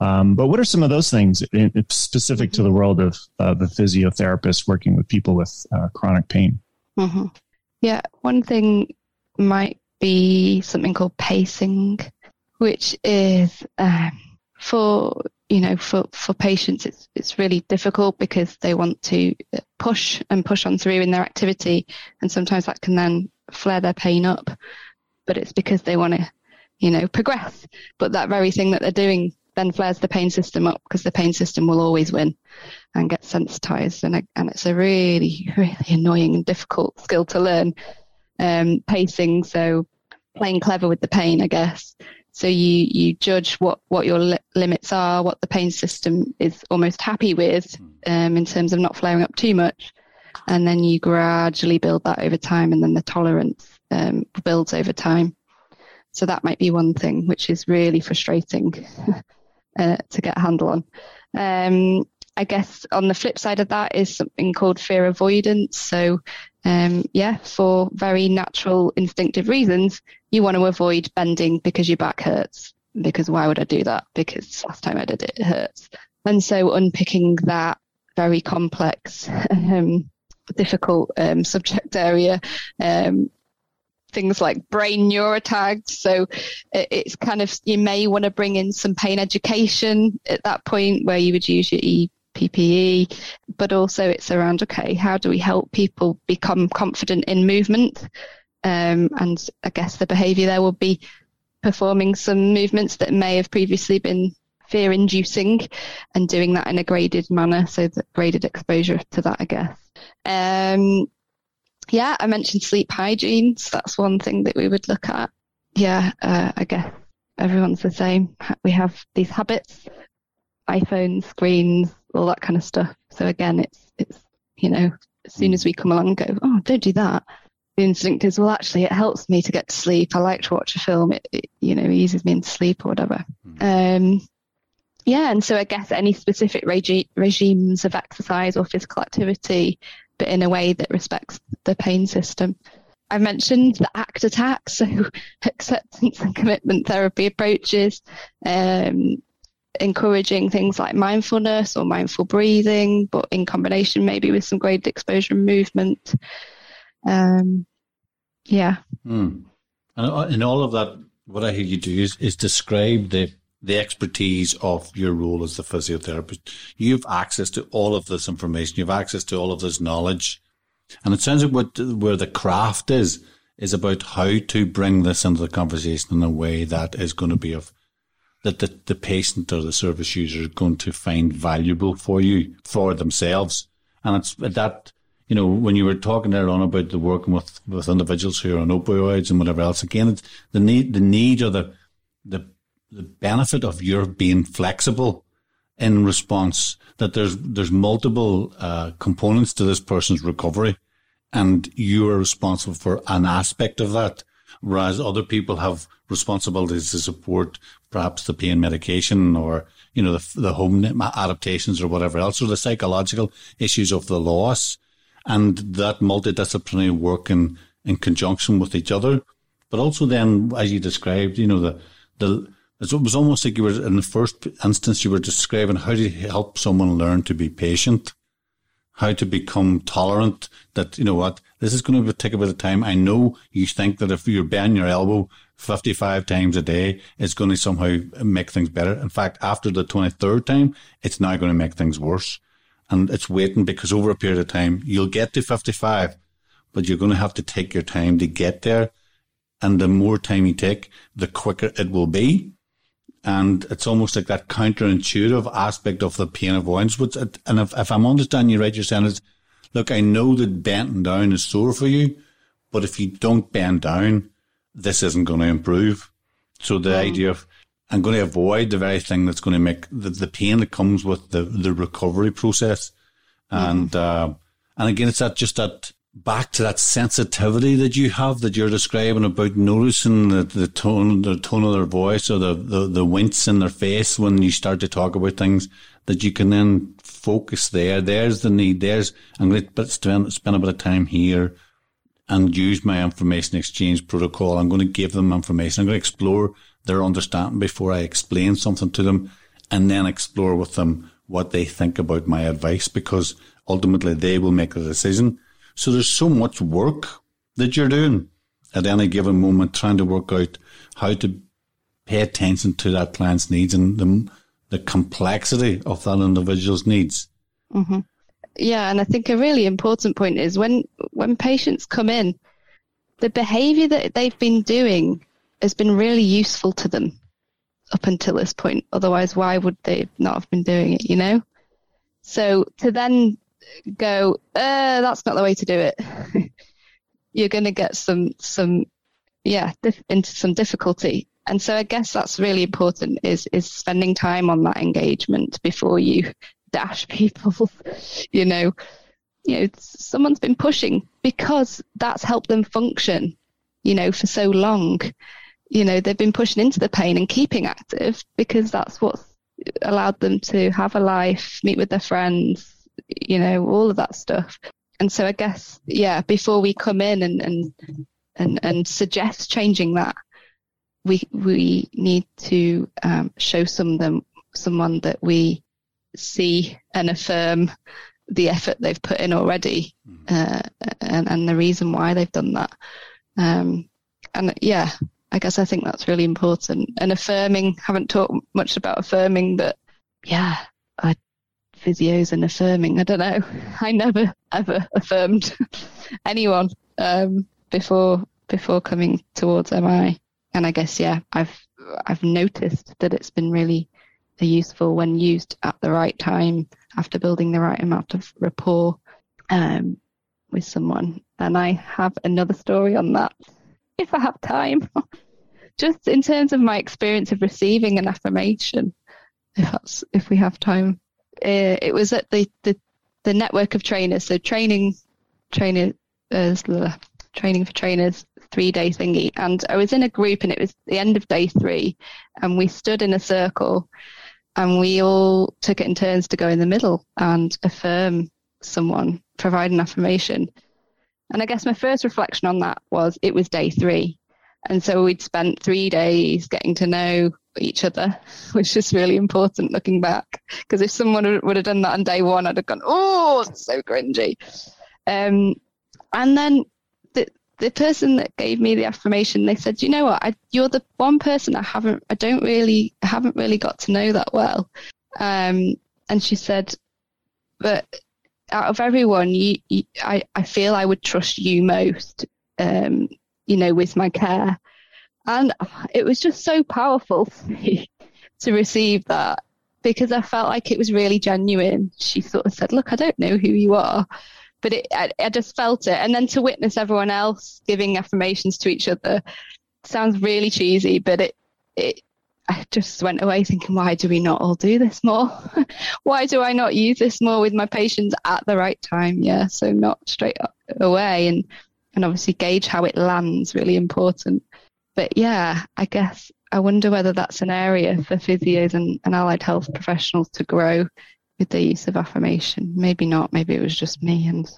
Um, but what are some of those things in, in specific to the world of uh, the physiotherapist working with people with uh, chronic pain? Mm-hmm. Yeah, one thing might be something called pacing, which is um, for you know for, for patients it's it's really difficult because they want to push and push on through in their activity, and sometimes that can then flare their pain up. But it's because they want to you know progress, but that very thing that they're doing then flares the pain system up, because the pain system will always win and get sensitized. And, and it's a really, really annoying and difficult skill to learn, um, pacing. So playing clever with the pain, I guess. So you, you judge what, what your li- limits are, what the pain system is almost happy with, um, in terms of not flaring up too much. And then you gradually build that over time. And then the tolerance, um, builds over time. So that might be one thing, which is really frustrating. Uh, to get a handle on. Um, I guess on the flip side of that is something called fear avoidance. So um, yeah, for very natural, instinctive reasons, you want to avoid bending because your back hurts. Because why would I do that? Because last time I did it, it hurts. And so unpicking that very complex, um, difficult um, subject area, um, things like brain neurotags. So it's kind of, you may want to bring in some pain education at that point where you would use your E P P E, but also it's around, okay, how do we help people become confident in movement? Um, and I guess the behavior there will be performing some movements that may have previously been fear inducing, and doing that in a graded manner. So the graded exposure to that, I guess. Um, Yeah, I mentioned sleep hygiene. So that's one thing that we would look at. Yeah, uh, I guess everyone's the same. We have these habits, iPhones, screens, all that kind of stuff. So again, it's, it's you know, as soon as we come along and go, oh, don't do that, the instinct is, well, actually, it helps me to get to sleep. I like to watch a film. It, it you know, eases me into sleep or whatever. Um, yeah, and so I guess any specific regi- regimes of exercise or physical activity, but in a way that respects the pain system. I mentioned the ACT attack, so acceptance and commitment therapy approaches, um, encouraging things like mindfulness or mindful breathing, but in combination maybe with some graded exposure and movement. Um, yeah. Mm. And in all of that, what I hear you do is, is describe the the expertise of your role as the physiotherapist. You've access to all of this information. You've access to all of this knowledge. And it sounds like what, where the craft is, is about how to bring this into the conversation in a way that is going to be of, that the, the patient or the service user is going to find valuable for you, for themselves. And it's that, you know, when you were talking there on about the working with, with individuals who are on opioids and whatever else, again, it's the need, the need or the, the, the benefit of your being flexible in response, that there's there's multiple uh, components to this person's recovery, and you are responsible for an aspect of that, whereas other people have responsibilities to support perhaps the pain medication or, you know, the, the home adaptations or whatever else, or the psychological issues of the loss, and that multidisciplinary work in, in conjunction with each other. But also then, as you described, you know, the the it was almost like you were, in the first instance, you were describing how to help someone learn to be patient, how to become tolerant, that, you know what, this is going to take a bit of time. I know you think that if you bend your elbow fifty-five times a day, it's going to somehow make things better. In fact, after the twenty-third time, it's now going to make things worse. And it's waiting, because over a period of time, you'll get to fifty-five, but you're going to have to take your time to get there. And the more time you take, the quicker it will be. And it's almost like that counterintuitive aspect of the pain avoidance. Which, and if, if I'm understanding you right, you're saying is, look, I know that bending down is sore for you, but if you don't bend down, this isn't going to improve. So the um, idea of, I'm going to avoid the very thing that's going to make the, the pain that comes with the, the recovery process. And, mm-hmm. uh, and again, it's that, just that, back to that sensitivity that you have, that you're describing, about noticing the, the tone, the tone of their voice, or the, the, the wince in their face when you start to talk about things, that you can then focus there. There's the need. There's I'm going to spend, spend a bit of time here and use my information exchange protocol. I'm going to give them information. I'm going to explore their understanding before I explain something to them, and then explore with them what they think about my advice, because ultimately they will make the decision. So there's so much work that you're doing at any given moment, trying to work out how to pay attention to that client's needs and the, the complexity of that individual's needs. Mm-hmm. Yeah, and I think a really important point is when, when patients come in, the behaviour that they've been doing has been really useful to them up until this point. Otherwise, why would they not have been doing it, you know? So to then go, uh, that's not the way to do it. You're going to get some, some, yeah, dif- into some difficulty. And so I guess that's really important is, is spending time on that engagement before you dash people, you know, you know, someone's been pushing because that's helped them function, you know, for so long, you know, they've been pushing into the pain and keeping active because that's what's allowed them to have a life, meet with their friends, you know, all of that stuff. And so I guess, yeah, before we come in and and, and, and suggest changing that, we we need to um, show some them someone that we see and affirm the effort they've put in already, uh, and, and the reason why they've done that. Um, and yeah, I guess I think that's really important. And affirming, haven't talked much about affirming, but yeah, I physios and affirming. I don't know. I never ever affirmed anyone um, before before coming towards M I, and I guess yeah, I've I've noticed that it's been really useful when used at the right time after building the right amount of rapport um, with someone. And I have another story on that if I have time. Just in terms of my experience of receiving an affirmation, if that's if we have time. Uh, it was at the, the, the network of trainers, so training trainer, uh, training for trainers, three-day thingy. And I was in a group and it was the end of day three and we stood in a circle and we all took it in turns to go in the middle and affirm someone, provide an affirmation. And I guess my first reflection on that was it was day three. And so we'd spent three days getting to know each other, which is really important looking back, because if someone would have done that on day one, I'd have gone, oh, it's so cringy. Um, and then the the person that gave me the affirmation, they said, you know what, I, you're the one person I haven't, I don't really, I haven't really got to know that well. Um, and she said, but out of everyone, you, you, I, I feel I would trust you most, um, you know, with my care. And it was just so powerful for me to receive that because I felt like it was really genuine. She sort of said, look, I don't know who you are, but it, I, I just felt it. And then to witness everyone else giving affirmations to each other sounds really cheesy, but it, it I just went away thinking, why do we not all do this more? Why do I not use this more with my patients at the right time? Yeah, so not straight away. And, and obviously gauge how it lands, really important. But yeah, I guess I wonder whether that's an area for physios and, and allied health professionals to grow with the use of affirmation. Maybe not. Maybe it was just me and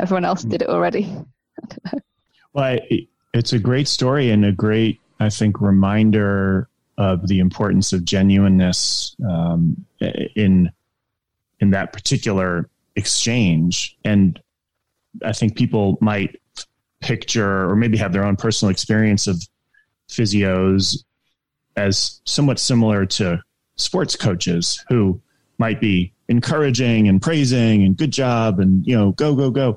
everyone else did it already. I don't know. Well, it's a great story and a great, I think, reminder of the importance of genuineness um, in in that particular exchange. And I think people might picture or maybe have their own personal experience of physios as somewhat similar to sports coaches who might be encouraging and praising and good job and, you know, go, go, go.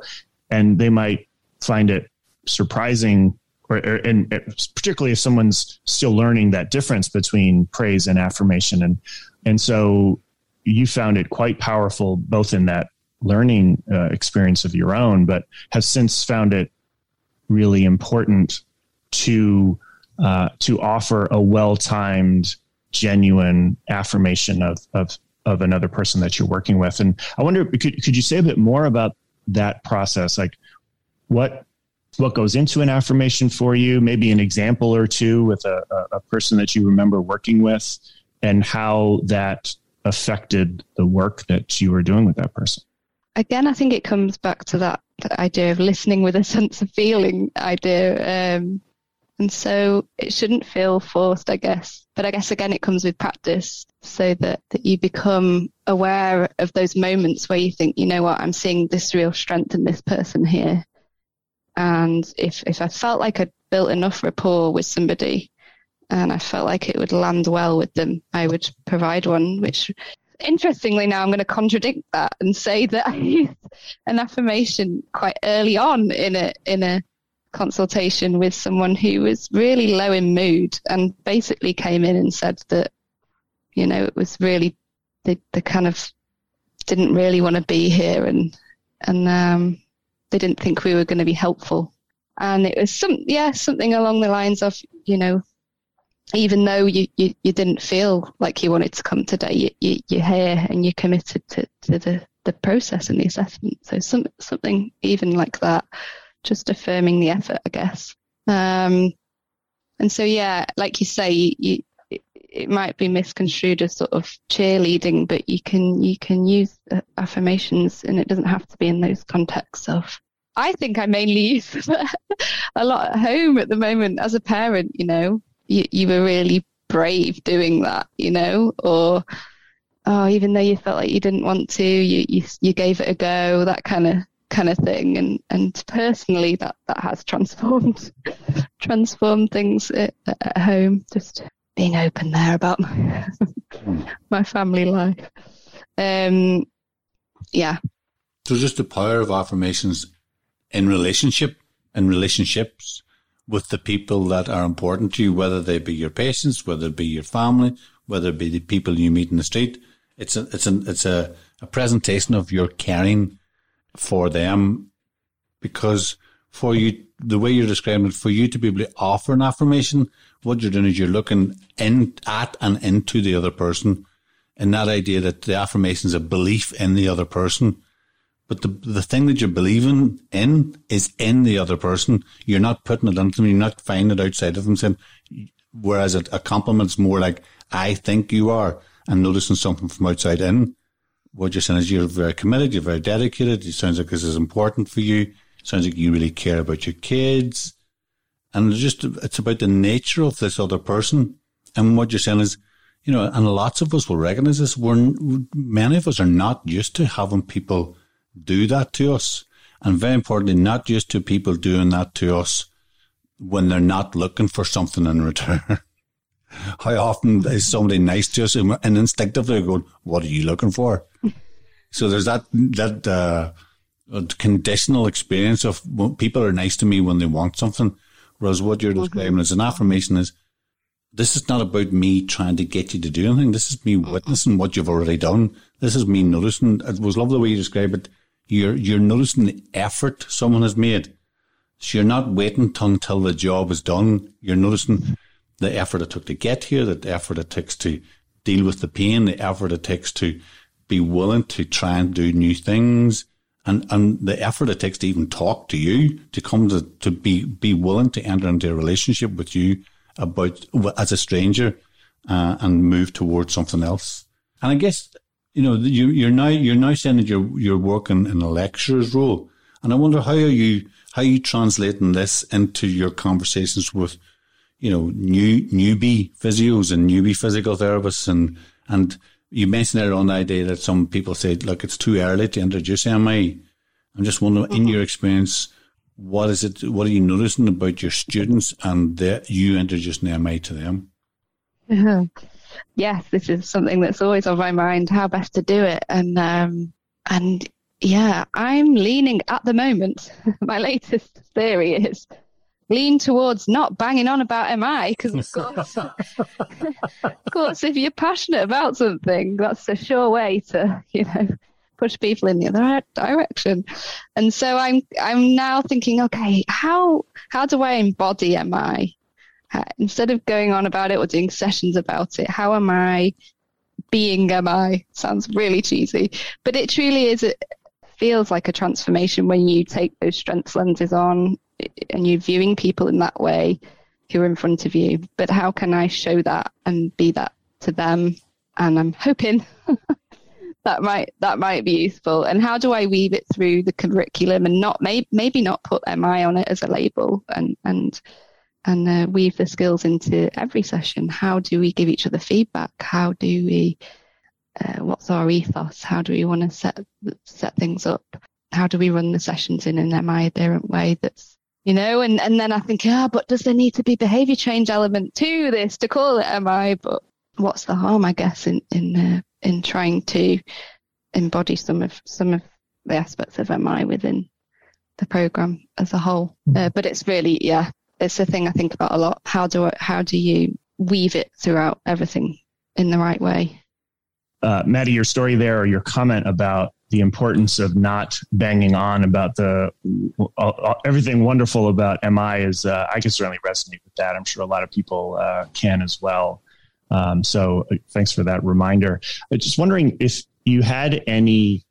And they might find it surprising or, or and particularly if someone's still learning that difference between praise and affirmation. And, and so you found it quite powerful, both in that learning uh, experience of your own, but have since found it really important to Uh, to offer a well-timed, genuine affirmation of, of of another person that you're working with. And I wonder, could could you say a bit more about that process? Like what what goes into an affirmation for you, maybe an example or two with a, a person that you remember working with and how that affected the work that you were doing with that person? Again, I think it comes back to that, that idea of listening with a sense of feeling idea. Um, and so it shouldn't feel forced, I guess. But I guess, again, it comes with practice so that, that you become aware of those moments where you think, you know what, I'm seeing this real strength in this person here. And if, if I felt like I'd built enough rapport with somebody and I felt like it would land well with them, I would provide one, which interestingly now I'm going to contradict that and say that I used an affirmation quite early on in a in a consultation with someone who was really low in mood and basically came in and said that, you know, it was really, they, they kind of didn't really want to be here and, and um they didn't think we were going to be helpful. And it was some, yeah, something along the lines of, you know, even though you, you, you didn't feel like you wanted to come today, you, you, you're here and you're committed to, to the, the process and the assessment. So some, something even like that, just affirming the effort, I guess. Um, and so, yeah, like you say, you, you, it might be misconstrued as sort of cheerleading, but you can you can use affirmations, and it doesn't have to be in those contexts of. I think I mainly use them a lot at home at the moment as a parent. You know, you you were really brave doing that. You know, or oh, even though you felt like you didn't want to, you you, you gave it a go. That kind of kind of thing. And and personally, that that has transformed transformed things at, at home. Just being open there about my, my family life. Um, yeah. So just the power of affirmations in relationship and relationships with the people that are important to you, whether they be your patients, whether it be your family, whether it be the people you meet in the street. It's a, it's a, it's a, a presentation of your caring for them, because for you, the way you're describing it, for you to be able to offer an affirmation, what you're doing is you're looking in at and into the other person, and that idea that the affirmation is a belief in the other person. But the the thing that you're believing in is in the other person. You're not putting it into them. You're not finding it outside of them. Saying, whereas a, a compliment's more like, I think you are. I'm noticing something from outside in. What you're saying is you're very committed. You're very dedicated. It sounds like this is important for you. It sounds like you really care about your kids. And it's just, it's about the nature of this other person. And what you're saying is, you know, and lots of us will recognize this. We're, many of us are not used to having people do that to us. And very importantly, not used to people doing that to us when they're not looking for something in return. How often is somebody nice to us and, and instinctively going, what are you looking for? So there's that, that, uh, conditional experience of, well, people are nice to me when they want something. Whereas what you're describing as an affirmation is, this is not about me trying to get you to do anything. This is me witnessing what you've already done. This is me noticing. It was lovely the way you described it. You're, you're noticing the effort someone has made. So you're not waiting until the job is done. You're noticing the effort it took to get here, the effort it takes to deal with the pain, the effort it takes to be willing to try and do new things. And, and the effort it takes to even talk to you, to come to, to be, be willing to enter into a relationship with you about, as a stranger, uh, and move towards something else. And I guess, you know, you, you're now, you're now saying that you're, you're working in a lecturer's role. And I wonder how are you, how are you translating this into your conversations with, you know, new, newbie physios and newbie physical therapists and, and, you mentioned there on the idea that some people say, look, it's too early to introduce M I. I'm just wondering, in your experience, what is it, what are you noticing about your students and the, you introducing M I to them? Uh-huh. Yes, this is something that's always on my mind, how best to do it. And, um, and yeah, I'm leaning at the moment. My latest theory is lean towards not banging on about M I, because of course, of course, if you're passionate about something, that's a sure way to, you know, push people in the other direction. And so I'm, I'm now thinking, okay, how, how do I embody M I? How, instead of going on about it or doing sessions about it, how am I being M I? Sounds really cheesy, but it truly is. It feels like a transformation when you take those strengths lenses on. And you're viewing people in that way who are in front of you, but how can I show that and be that to them and I'm hoping that might that might be useful. And how do I weave it through the curriculum and not maybe maybe not put M I on it as a label, and and and uh, weave the skills into every session? How do we give each other feedback? How do we uh, what's our ethos? How do we want to set set things up? How do we run the sessions in an M I adherent way? That's, you know, and, and then I think, ah, oh, but does there need to be behaviour change element to this to call it M I? But what's the harm, I guess, in in uh, in trying to embody some of some of the aspects of M I within the programme as a whole? Uh, but it's really, yeah, it's a thing I think about a lot. How do I, how do you weave it throughout everything in the right way? Uh, Maddie, your story there, or your comment about the importance of not banging on about the uh, everything wonderful about M I is, uh, I can certainly resonate with that. I'm sure a lot of people uh, can as well. Um, so thanks for that reminder. I'm just wondering if you had any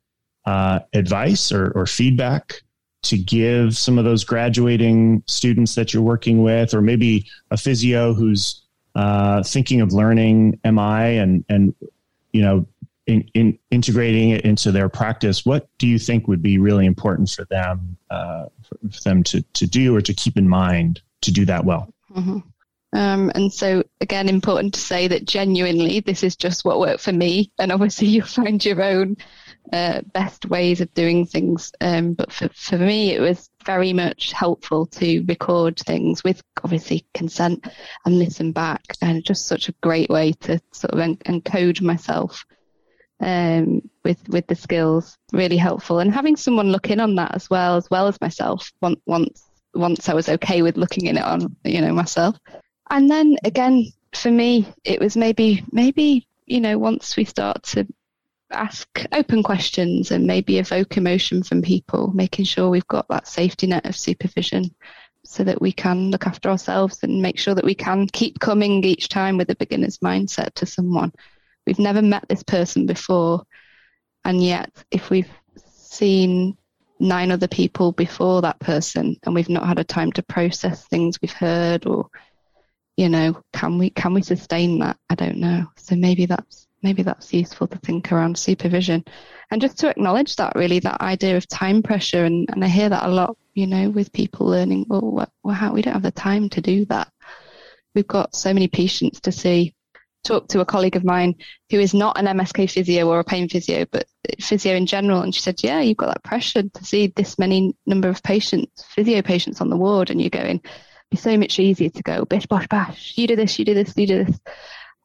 uh, advice or, or feedback to give some of those graduating students that you're working with, or maybe a physio who's uh, thinking of learning M I and, and, you know, In, in integrating it into their practice. What do you think would be really important for them, uh, for, for them to, to do or to keep in mind to do that well? Mm-hmm. Um, and so, again, important to say that genuinely, this is just what worked for me. And obviously you'll find your own uh, best ways of doing things. Um, but for, for me, it was very much helpful to record things with, obviously, consent and listen back. And just such a great way to sort of en- encode myself um with with the skills, really helpful. And having someone look in on that as well as well as myself once once once I was okay with looking in it on, you know, myself. And then again, for me, it was maybe maybe you know, once we start to ask open questions and maybe evoke emotion from people, making sure we've got that safety net of supervision so that we can look after ourselves and make sure that we can keep coming each time with a beginner's mindset to someone. We've never met this person before, and yet if we've seen nine other people before that person and we've not had a time to process things we've heard, or, you know, can we can we sustain that? I don't know. So maybe that's maybe that's useful to think around supervision. And just to acknowledge that, really, that idea of time pressure, and, and I hear that a lot, you know, with people learning, well, what, well how, we don't have the time to do that. We've got so many patients to see. Talked to a colleague of mine who is not an M S K physio or a pain physio, but physio in general, and she said, yeah, you've got that pressure to see this many number of patients, physio patients on the ward, and you're going, it's so much easier to go bish bosh bash, you do this, you do this, you do this.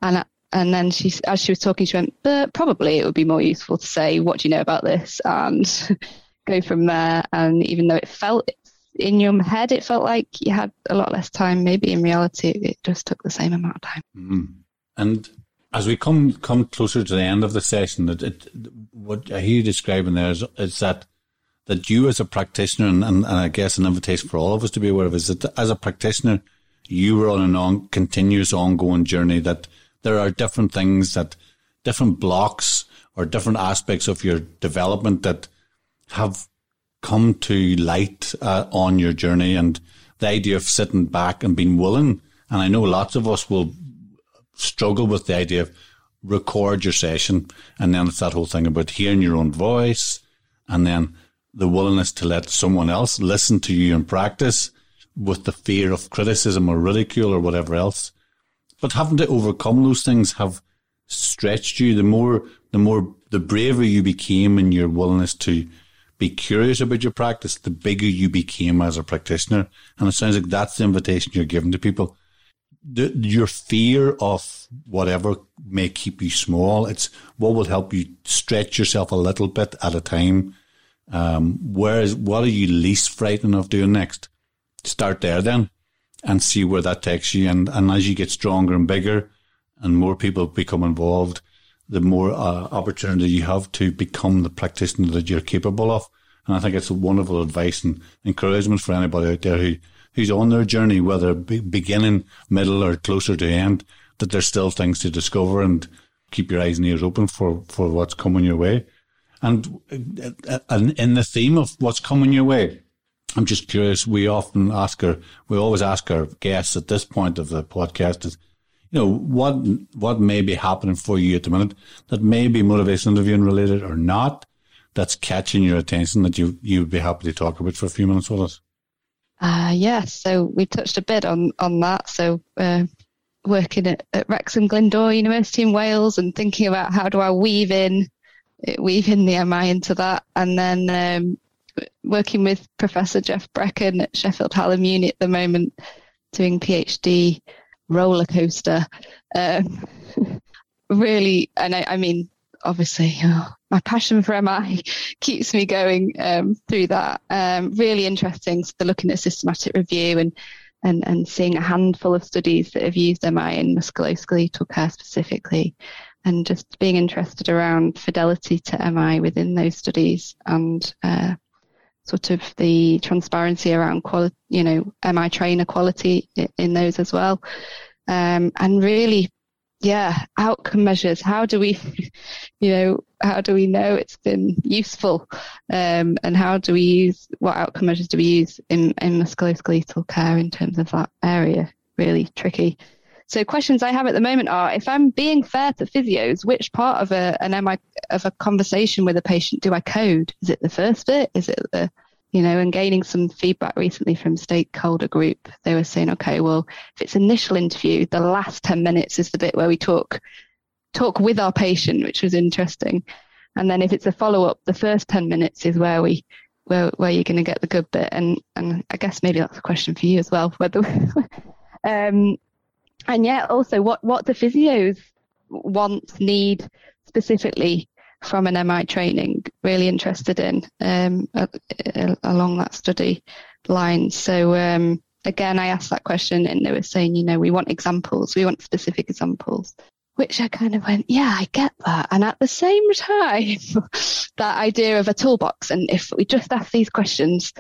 And I, and then she, as she was talking, she went, but probably it would be more useful to say, what do you know about this, and go from there. And even though it felt in your head, it felt like you had a lot less time, maybe in reality it just took the same amount of time. Mm-hmm. And as we come come closer to the end of the session, it, it, what I hear you describing there is, is that that you as a practitioner, and, and, and I guess an invitation for all of us to be aware of, is that as a practitioner, you were on an on, continuous ongoing journey, that there are different things, that different blocks or different aspects of your development that have come to light uh, on your journey. And the idea of sitting back and being willing, and I know lots of us will struggle with the idea of record your session, and then it's that whole thing about hearing your own voice, and then the willingness to let someone else listen to you in practice with the fear of criticism or ridicule or whatever else. But having to overcome those things have stretched you. The more, the more, the braver you became in your willingness to be curious about your practice, the bigger you became as a practitioner. And it sounds like that's the invitation you're giving to people. The, your fear of whatever may keep you small, it's what will help you stretch yourself a little bit at a time. Um, whereas, what are you least frightened of doing next? Start there then and see where that takes you. And, and as you get stronger and bigger and more people become involved, the more uh, opportunity you have to become the practitioner that you're capable of. And I think it's a wonderful advice and encouragement for anybody out there who who's on their journey, whether beginning, middle, or closer to end, that there's still things to discover, and keep your eyes and ears open for, for what's coming your way. And, and in the theme of what's coming your way, I'm just curious, we often ask our, we always ask our guests at this point of the podcast is, you know, what what may be happening for you at the minute that may be motivational interviewing related or not, that's catching your attention that you you'd be happy to talk about for a few minutes with us? Uh, yeah, so we touched a bit on, on that. So uh, working at, at Wrexham Glyndŵr University in Wales and thinking about how do I weave in, weave in the M I into that. And then um, working with Professor Jeff Brecken at Sheffield Hallam Uni at the moment, doing PhD roller coaster. Um, really, and I, I mean, obviously, oh, my passion for M I keeps me going um, through that. Um, really interesting. So they're looking at systematic review and, and, and seeing a handful of studies that have used M I in musculoskeletal care specifically, and just being interested around fidelity to M I within those studies and uh, sort of the transparency around quality, you know, M I trainer quality in those as well. Um, and really, yeah, outcome measures. How do we, you know, how do we know it's been useful? Um, and how do we use, what outcome measures do we use in, in musculoskeletal care in terms of that area? Really tricky. So questions I have at the moment are, if I'm being fair to physios, which part of a, an M I, of a conversation with a patient do I code? Is it the first bit? Is it the, you know, and gaining some feedback recently from stakeholder group, they were saying, okay, well, if it's initial interview, the last ten minutes is the bit where we talk talk with our patient, which was interesting. And then if it's a follow-up, the first ten minutes is where we where where you're going to get the good bit. And and I guess maybe that's a question for you as well, whether um and yeah, also what what do physios want, need specifically from an M I training, really interested in um, uh, uh, along that study line. So um, again, I asked that question and they were saying, you know, we want examples, we want specific examples, which I kind of went, yeah, I get that. And at the same time, that idea of a toolbox and if we just ask these questions.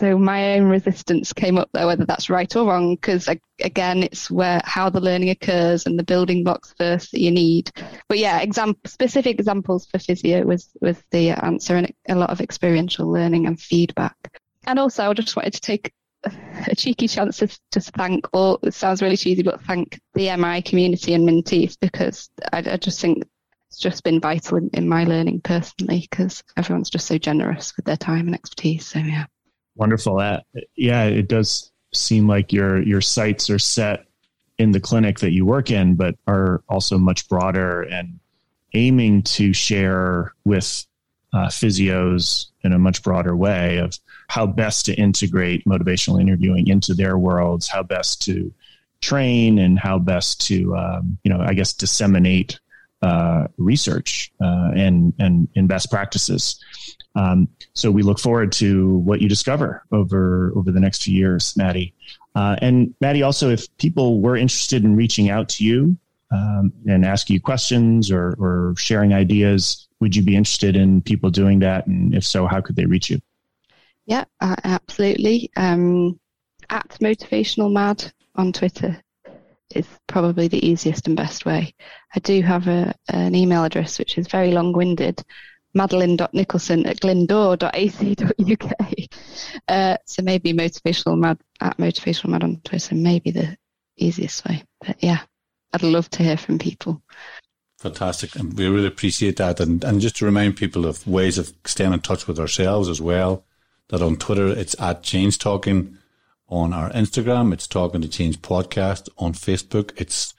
So my own resistance came up there, whether that's right or wrong, because again, it's where how the learning occurs and the building blocks first that you need. But yeah, exam- specific examples for physio was, was the answer, and a lot of experiential learning and feedback. And also, I just wanted to take a cheeky chance to just thank all, it sounds really cheesy, but thank the M I community and mentees, because I, I just think it's just been vital in, in my learning personally, because everyone's just so generous with their time and expertise. So yeah. Wonderful. That, yeah, it does seem like your your sights are set in the clinic that you work in, but are also much broader and aiming to share with uh, physios in a much broader way of how best to integrate motivational interviewing into their worlds, how best to train, and how best to, um, you know, I guess, disseminate uh, research uh, and, and, and best practices. Um, so we look forward to what you discover over, over the next few years, Maddie. Uh, and Maddie, also, if people were interested in reaching out to you um, and asking you questions or, or sharing ideas, would you be interested in people doing that? And if so, how could they reach you? Yeah, uh, absolutely. Um, at MotivationalMad on Twitter is probably the easiest and best way. I do have a, an email address, which is very long-winded, Madeline.Nicholson at glyndŵr dot a c dot u k. Uh, so maybe motivational mad at motivational mad on Twitter may be the easiest way. But yeah, I'd love to hear from people. Fantastic. And we really appreciate that. And and just to remind people of ways of staying in touch with ourselves as well, that on Twitter it's at Change Talking. On our Instagram, it's Talking to Change Podcast. On Facebook, it's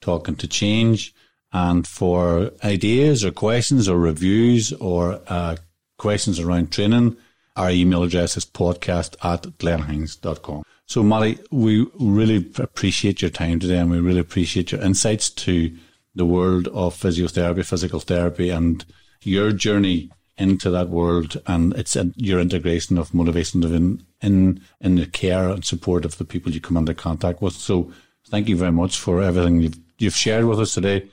Talking to Change. And for ideas or questions or reviews or uh, questions around training, our email address is podcast at glenn hynes dot com. So, Maddie, we really appreciate your time today, and we really appreciate your insights to the world of physiotherapy, physical therapy, and your journey into that world, and it's uh, your integration of motivation in, in, in the care and support of the people you come into contact with. So thank you very much for everything you've, you've shared with us today.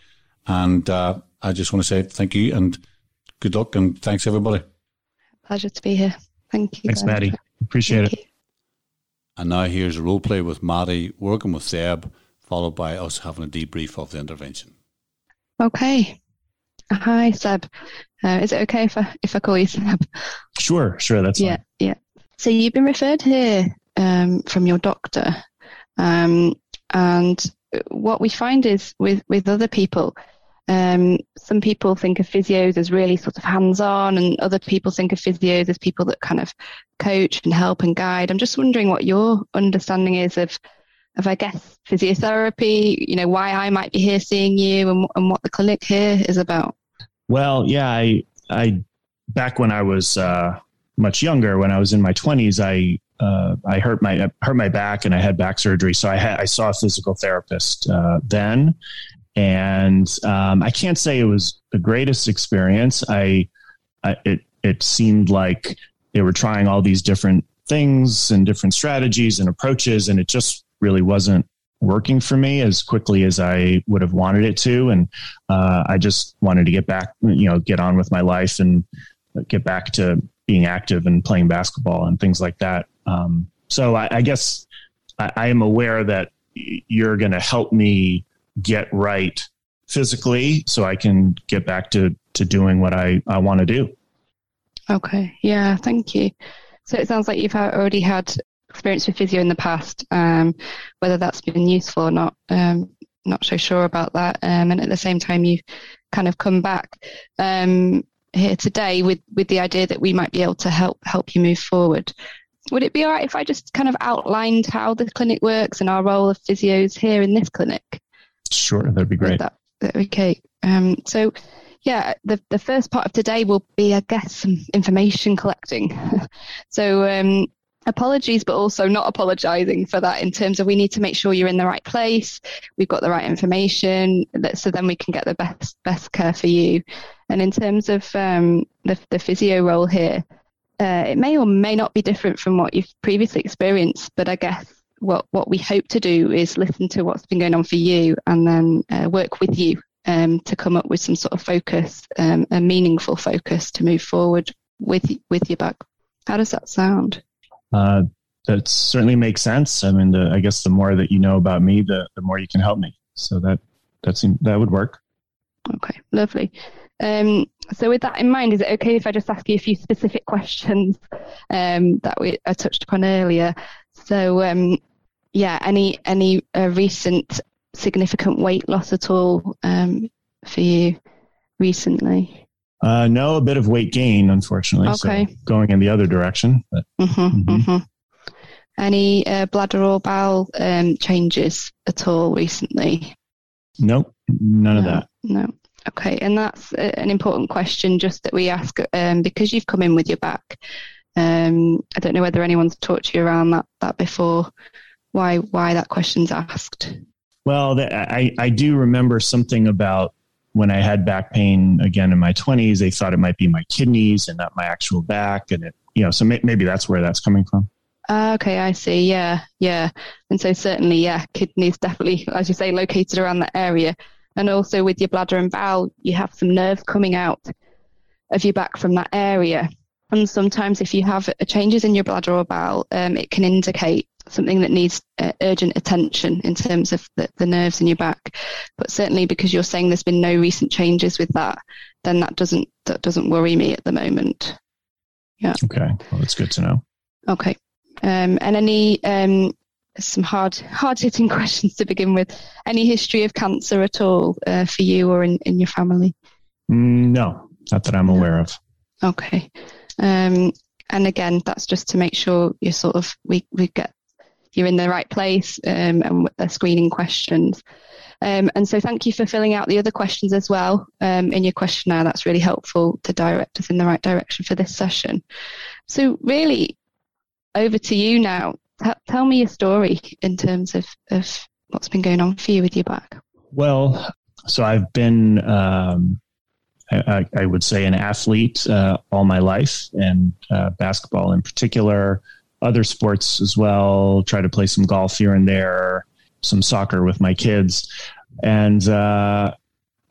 And uh, I just want to say thank you and good luck, and thanks everybody. Pleasure to be here. Thank you. Thanks, guys. Maddie. Appreciate thank it. You. And now here's a role play with Maddie working with Seb, followed by us having a debrief of the intervention. Okay. Hi, Seb. Uh, is it okay if I, if I call you Seb? Sure, sure. That's yeah, fine. Yeah. So you've been referred here um, from your doctor, um, and what we find is with, with other people, um, some people think of physios as really sort of hands-on, and other people think of physios as people that kind of coach and help and guide. I'm just wondering what your understanding is of, of I guess, physiotherapy, you know, why I might be here seeing you, and, and what the clinic here is about. Well, yeah, I, I back when I was uh, much younger, when I was in my twenties, I Uh, I hurt my I hurt my back, and I had back surgery. So I had I saw a physical therapist uh, then, and um, I can't say it was the greatest experience. I, I it it seemed like they were trying all these different things and different strategies and approaches, and it just really wasn't working for me as quickly as I would have wanted it to. And uh, I just wanted to get back, you know, get on with my life and get back to being active and playing basketball and things like that. Um, so I, I guess I, I am aware that you're going to help me get right physically so I can get back to, to doing what I, I want to do. Okay. Yeah. Thank you. So it sounds like you've already had experience with physio in the past, um, whether that's been useful or not, um, not so sure about that. Um, and at the same time, you've kind of come back, um, here today with, with the idea that we might be able to help, help you move forward. Would it be all right if I just kind of outlined how the clinic works and our role of physios here in this clinic? Sure, that'd be great. That, that, okay. Um, so, yeah, the the first part of today will be, I guess, some information collecting. so, um, apologies, but also not apologizing for that in terms of we need to make sure you're in the right place, we've got the right information, that, so then we can get the best best care for you. And in terms of um, the the physio role here, Uh, it may or may not be different from what you've previously experienced, but I guess what, what we hope to do is listen to what's been going on for you and then uh, work with you um, to come up with some sort of focus, um, a meaningful focus to move forward with with your back. How does that sound? Uh, that certainly makes sense. I mean, the, I guess the more that you know about me, the, the more you can help me. So that that seemed, that would work. Okay, lovely. Um, so with that in mind, is it okay if I just ask you a few specific questions um, that we I touched upon earlier? So, um, yeah, any any uh, recent significant weight loss at all um, for you recently? Uh, no, a bit of weight gain, unfortunately. Okay. So going in the other direction. But, mm-hmm, mm-hmm. Mm-hmm. Any uh, bladder or bowel um, changes at all recently? Nope, none no, of that. No. Okay, and that's an important question just that we ask um, because you've come in with your back. Um, I don't know whether anyone's talked to you around that, that before, why why that question's asked. Well, the, I, I do remember something about when I had back pain again in my twenties, they thought it might be my kidneys and not my actual back. And, it, you know, so may, maybe that's where that's coming from. Uh, okay, I see. Yeah, yeah. And so certainly, yeah, kidneys definitely, as you say, located around that area. And also with your bladder and bowel, you have some nerves coming out of your back from that area. And sometimes if you have changes in your bladder or bowel, um, it can indicate something that needs uh, urgent attention in terms of the, the nerves in your back. But certainly because you're saying there's been no recent changes with that, then that doesn't that doesn't worry me at the moment. Yeah. Okay. Well, that's good to know. Okay. Um, and any... Um, some hard, hard-hitting questions to begin with. Any history of cancer at all uh, for you or in, in your family? No, not that I'm aware of. Okay. Um, and again, that's just to make sure you're sort of, we, we get, you're in the right place um, and with the screening questions. Um, and so thank you for filling out the other questions as well um, in your questionnaire. That's really helpful to direct us in the right direction for this session. So really, over to you now. Tell me your story in terms of, of what's been going on for you with your back. Well, so I've been, um, I, I would say, an athlete uh, all my life, and uh, basketball in particular, other sports as well, try to play some golf here and there, some soccer with my kids, and uh,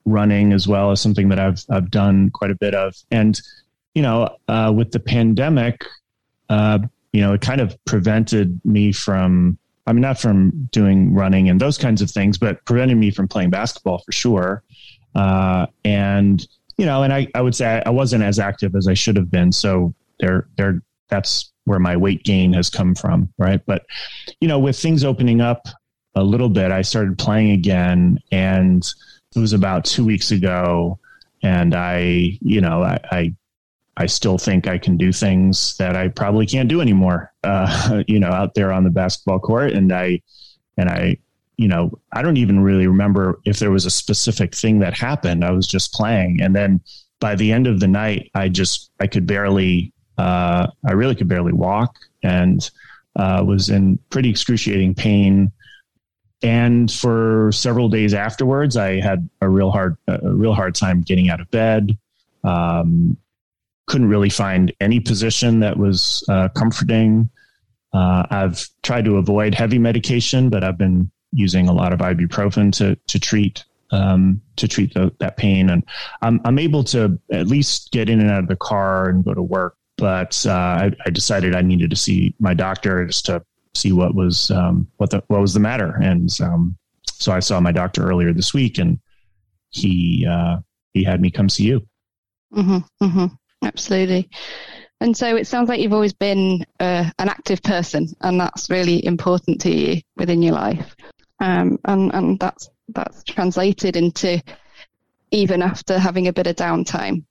running as well is something that I've, I've done quite a bit of. And, you know, uh, with the pandemic, uh, you know, it kind of prevented me from, I mean, not from doing running and those kinds of things, but prevented me from playing basketball for sure. Uh, and, you know, and I, I would say I wasn't as active as I should have been. So there, there, that's where my weight gain has come from. Right. But, you know, with things opening up, a little bit. I started playing again, and it was about two weeks ago. And I, you know, I, I, I still think I can do things that I probably can't do anymore, uh, you know, out there on the basketball court. And I, and I, you know, I don't even really remember if there was a specific thing that happened. I was just playing. And then by the end of the night, I just, I could barely, uh, I really could barely walk, and uh, was in pretty excruciating pain. And for several days afterwards, I had a real hard, a real hard time getting out of bed. Um, couldn't really find any position that was uh, comforting. Uh, I've tried to avoid heavy medication, but I've been using a lot of ibuprofen to to treat um, to treat the, that pain, and I'm I'm able to at least get in and out of the car and go to work. But uh, I, I decided I needed to see my doctor just to see what was um, what the what was the matter, and um, so I saw my doctor earlier this week, and he uh, he had me come see you. Mm-hmm, mm-hmm. Absolutely. And so it sounds like you've always been uh, an active person, and that's really important to you within your life. Um, and, and that's, that's translated into, even after having a bit of downtime,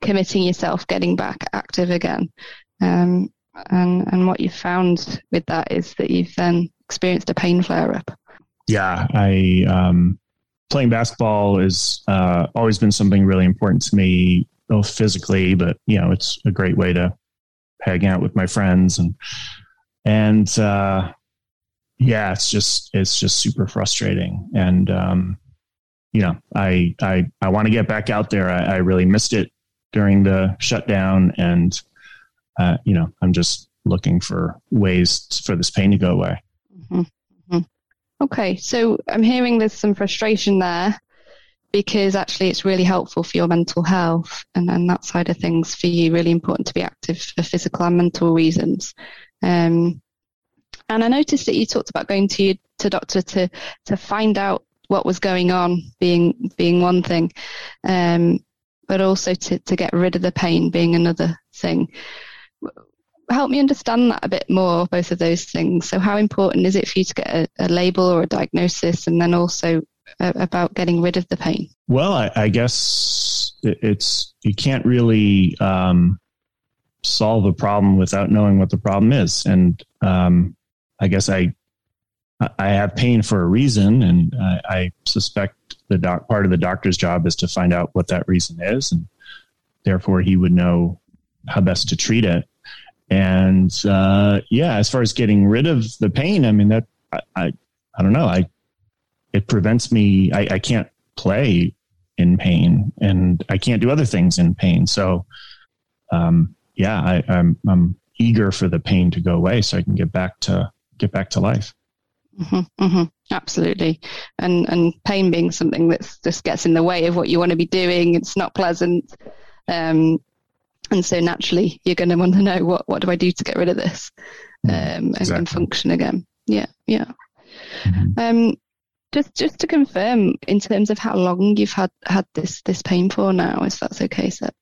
committing yourself, getting back active again. Um, and, and what you've found with that is that you've then experienced a pain flare up. Yeah. I, um, playing basketball is uh, always been something really important to me, both physically, but you know, it's a great way to hang out with my friends, and, and uh, yeah, it's just, it's just super frustrating. And um, you know, I, I, I want to get back out there. I, I really missed it during the shutdown, and uh, you know, I'm just looking for ways for this pain to go away. Mm-hmm. Mm-hmm. Okay. So I'm hearing there's some frustration there, because actually it's really helpful for your mental health, and then that side of things for you, really important to be active for physical and mental reasons. Um, and I noticed that you talked about going to to doctor to to find out what was going on, being being one thing, um, but also to, to get rid of the pain being another thing. Help me understand that a bit more, both of those things. So how important is it for you to get a, a label or a diagnosis, and then also about getting rid of the pain? Well, I, I guess it's, you can't really um, solve a problem without knowing what the problem is. And um, I guess I, I have pain for a reason. And I, I suspect the doc, part of the doctor's job is to find out what that reason is. And therefore he would know how best to treat it. And uh, yeah, as far as getting rid of the pain, I mean, that I, I, I don't know. I, It prevents me, I, I can't play in pain, and I can't do other things in pain. So, um, yeah, I, I'm, I'm eager for the pain to go away so I can get back to, get back to life. Mm-hmm, mm-hmm, absolutely. And, and pain being something that's just gets in the way of what you want to be doing. It's not pleasant. Um, and so naturally you're going to want to know what, what do I do to get rid of this, um, and, exactly. and function again. Yeah. Yeah. Mm-hmm. Um, Just just to confirm, in terms of how long you've had, had this, this pain for now, if that's okay, Seb.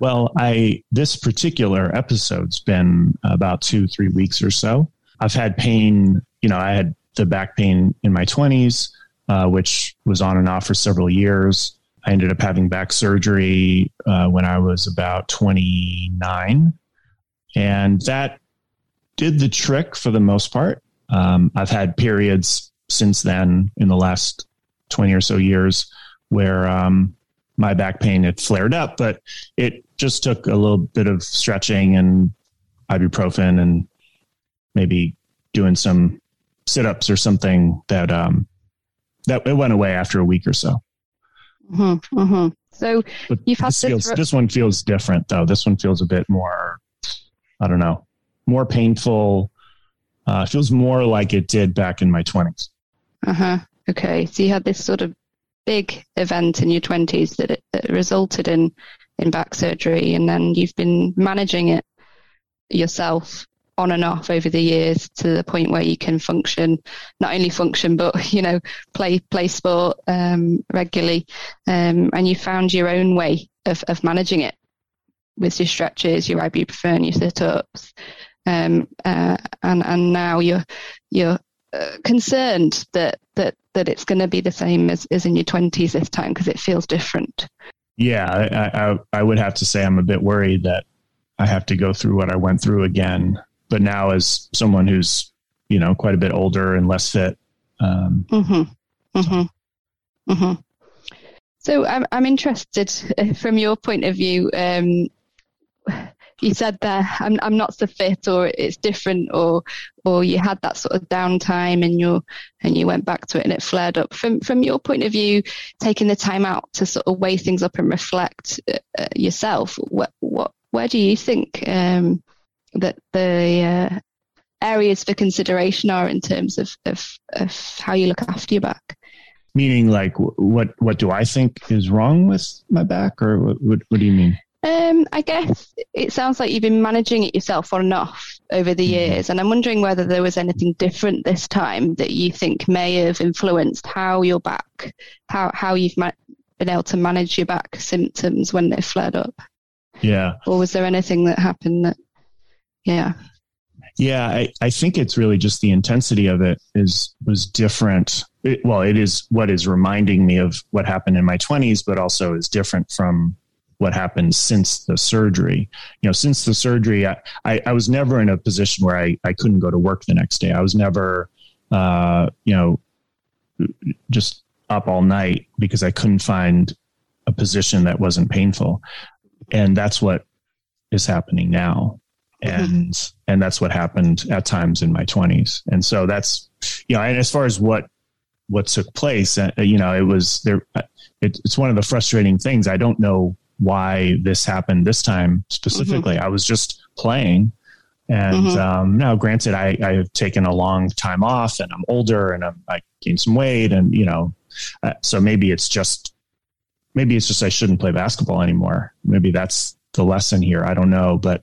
Well, I this particular episode's been about two, three weeks or so. I've had pain, you know, I had the back pain in my twenties, uh, which was on and off for several years. I ended up having back surgery uh, when I was about twenty-nine. And that did the trick for the most part. Um, I've had periods since then in the last twenty or so years where um, my back pain had flared up, but it just took a little bit of stretching and ibuprofen and maybe doing some sit-ups or something that, um, that it went away after a week or so. Mm-hmm, mm-hmm. So but you've had this, this, feels, th- this one feels different though. This one feels a bit more, I don't know, more painful. Uh, it feels more like it did back in my twenties. Uh-huh. Okay. So you had this sort of big event in your twenties that, it, that resulted in, in back surgery, and then you've been managing it yourself on and off over the years to the point where you can function, not only function, but, you know, play play sport um, regularly. Um, and you found your own way of, of managing it with your stretches, your ibuprofen, your sit-ups. Um, uh, and and now you're you're concerned that that that it's going to be the same as, as in your twenties this time because it feels different. Yeah, I, I I would have to say I'm a bit worried that I have to go through what I went through again. But now as someone who's, you know, quite a bit older and less fit. Um, mm-hmm. Mm-hmm. Mm-hmm. So I'm I'm interested uh, from your point of view. Um, you said there, I'm I'm not so fit, or it's different, or or you had that sort of downtime and you and you went back to it and it flared up. From from your point of view, taking the time out to sort of weigh things up and reflect uh, yourself. What what where do you think um, that the uh, areas for consideration are in terms of, of of how you look after your back? Meaning, like, what what do I think is wrong with my back, or what what, what do you mean? Um, I guess it sounds like you've been managing it yourself on and off over the years, and I'm wondering whether there was anything different this time that you think may have influenced how your back, how how you've ma- been able to manage your back symptoms when they flared up. Yeah. Or was there anything that happened that, yeah. Yeah, I, I think it's really just the intensity of it is was different. It, well, it is what is reminding me of what happened in my twenties, but also is different from what happened since the surgery. You know, since the surgery, I, I, I was never in a position where I, I couldn't go to work the next day. I was never, uh, you know, just up all night because I couldn't find a position that wasn't painful. And that's what is happening now. And, mm-hmm. and that's what happened at times in my twenties. And so that's, you know, and as far as what, what took place, uh, you know, it was there. It, it's one of the frustrating things. I don't know why this happened this time specifically. Mm-hmm. I was just playing and, mm-hmm. um, now granted, I, I have taken a long time off and I'm older and I'm, I gained some weight and, you know, uh, so maybe it's just, maybe it's just, I shouldn't play basketball anymore. Maybe that's the lesson here. I don't know, but,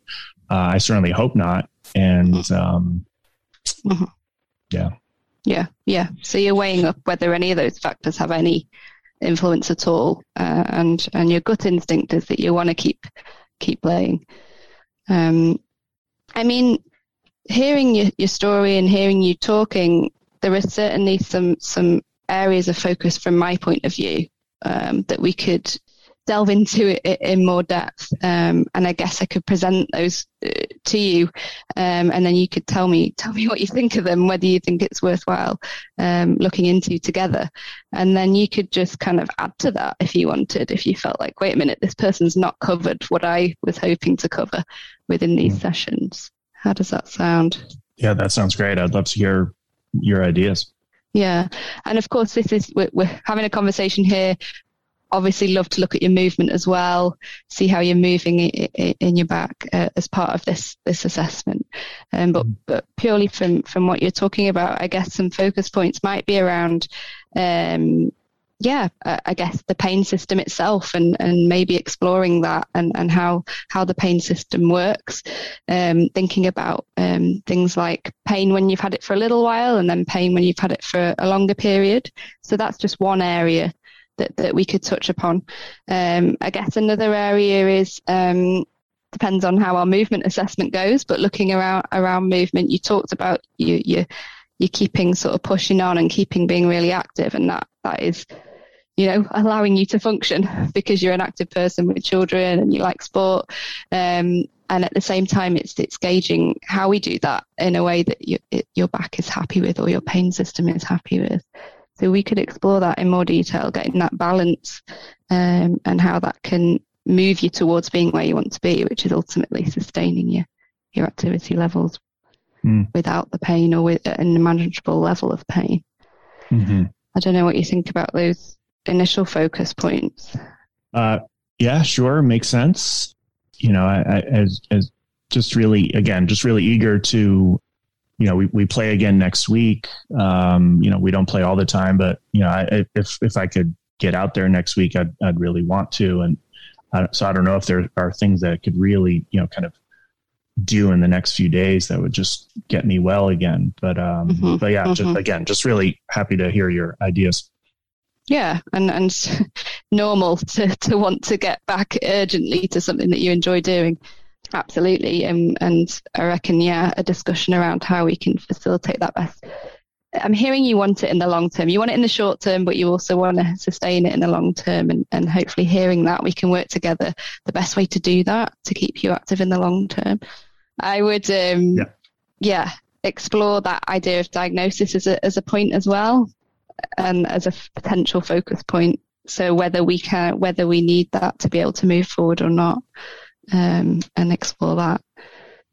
Uh, I certainly hope not. And um, mm-hmm. yeah. Yeah. Yeah. So you're weighing up whether any of those factors have any influence at all. Uh, and, and your gut instinct is that you want to keep, keep playing. Um, I mean, hearing your, your story and hearing you talking, there are certainly some, some areas of focus from my point of view um, that we could delve into it in more depth, um, and I guess I could present those uh, to you, um, and then you could tell me tell me what you think of them, whether you think it's worthwhile um, looking into together, and then you could just kind of add to that if you wanted, if you felt like, wait a minute, this person's not covered what I was hoping to cover within these mm-hmm. sessions. How does that sound? Yeah, that sounds great. I'd love to hear your ideas. Yeah, and of course, this is we're, we're having a conversation here. Obviously love to look at your movement as well, see how you're moving in your back uh, as part of this this assessment. Um, but, but purely from, from what you're talking about, I guess some focus points might be around, um, yeah, I guess the pain system itself and, and maybe exploring that and, and how, how the pain system works. Um, thinking about um, things like pain when you've had it for a little while and then pain when you've had it for a longer period. So that's just one area that, that we could touch upon. Um, I guess another area is, um, depends on how our movement assessment goes, but looking around around movement, you talked about you, you, you're keeping sort of pushing on and keeping being really active. And that, that is, you know, allowing you to function because you're an active person with children and you like sport. Um, and at the same time, it's, it's gauging how we do that in a way that you, it, your back is happy with or your pain system is happy with. So we could explore that in more detail, getting that balance um, and how that can move you towards being where you want to be, which is ultimately sustaining your, your activity levels mm. without the pain or with an manageable level of pain. Mm-hmm. I don't know what you think about those initial focus points. Uh, yeah, sure. Makes sense. You know, I, I as, as just really, again, just really eager to, you know, we, we play again next week. Um, you know, we don't play all the time, but you know, I, if, if I could get out there next week, I'd, I'd really want to. And I, so I don't know if there are things that I could really, you know, kind of do in the next few days that would just get me well again. But, um, mm-hmm. but yeah, mm-hmm. just, again, just really happy to hear your ideas. Yeah. And, and normal to, to want to get back urgently to something that you enjoy doing. Absolutely. Um, and I reckon, yeah, a discussion around how we can facilitate that best I'm hearing you want it in the long term. You want it in the short term, but you also want to sustain it in the long term. And, and hopefully hearing that, we can work together the best way to do that, to keep you active in the long term. I would, um, yeah. yeah, explore that idea of diagnosis as a, as a point as well, and as a potential focus point. So whether we can, whether we need that to be able to move forward or not, um, and explore that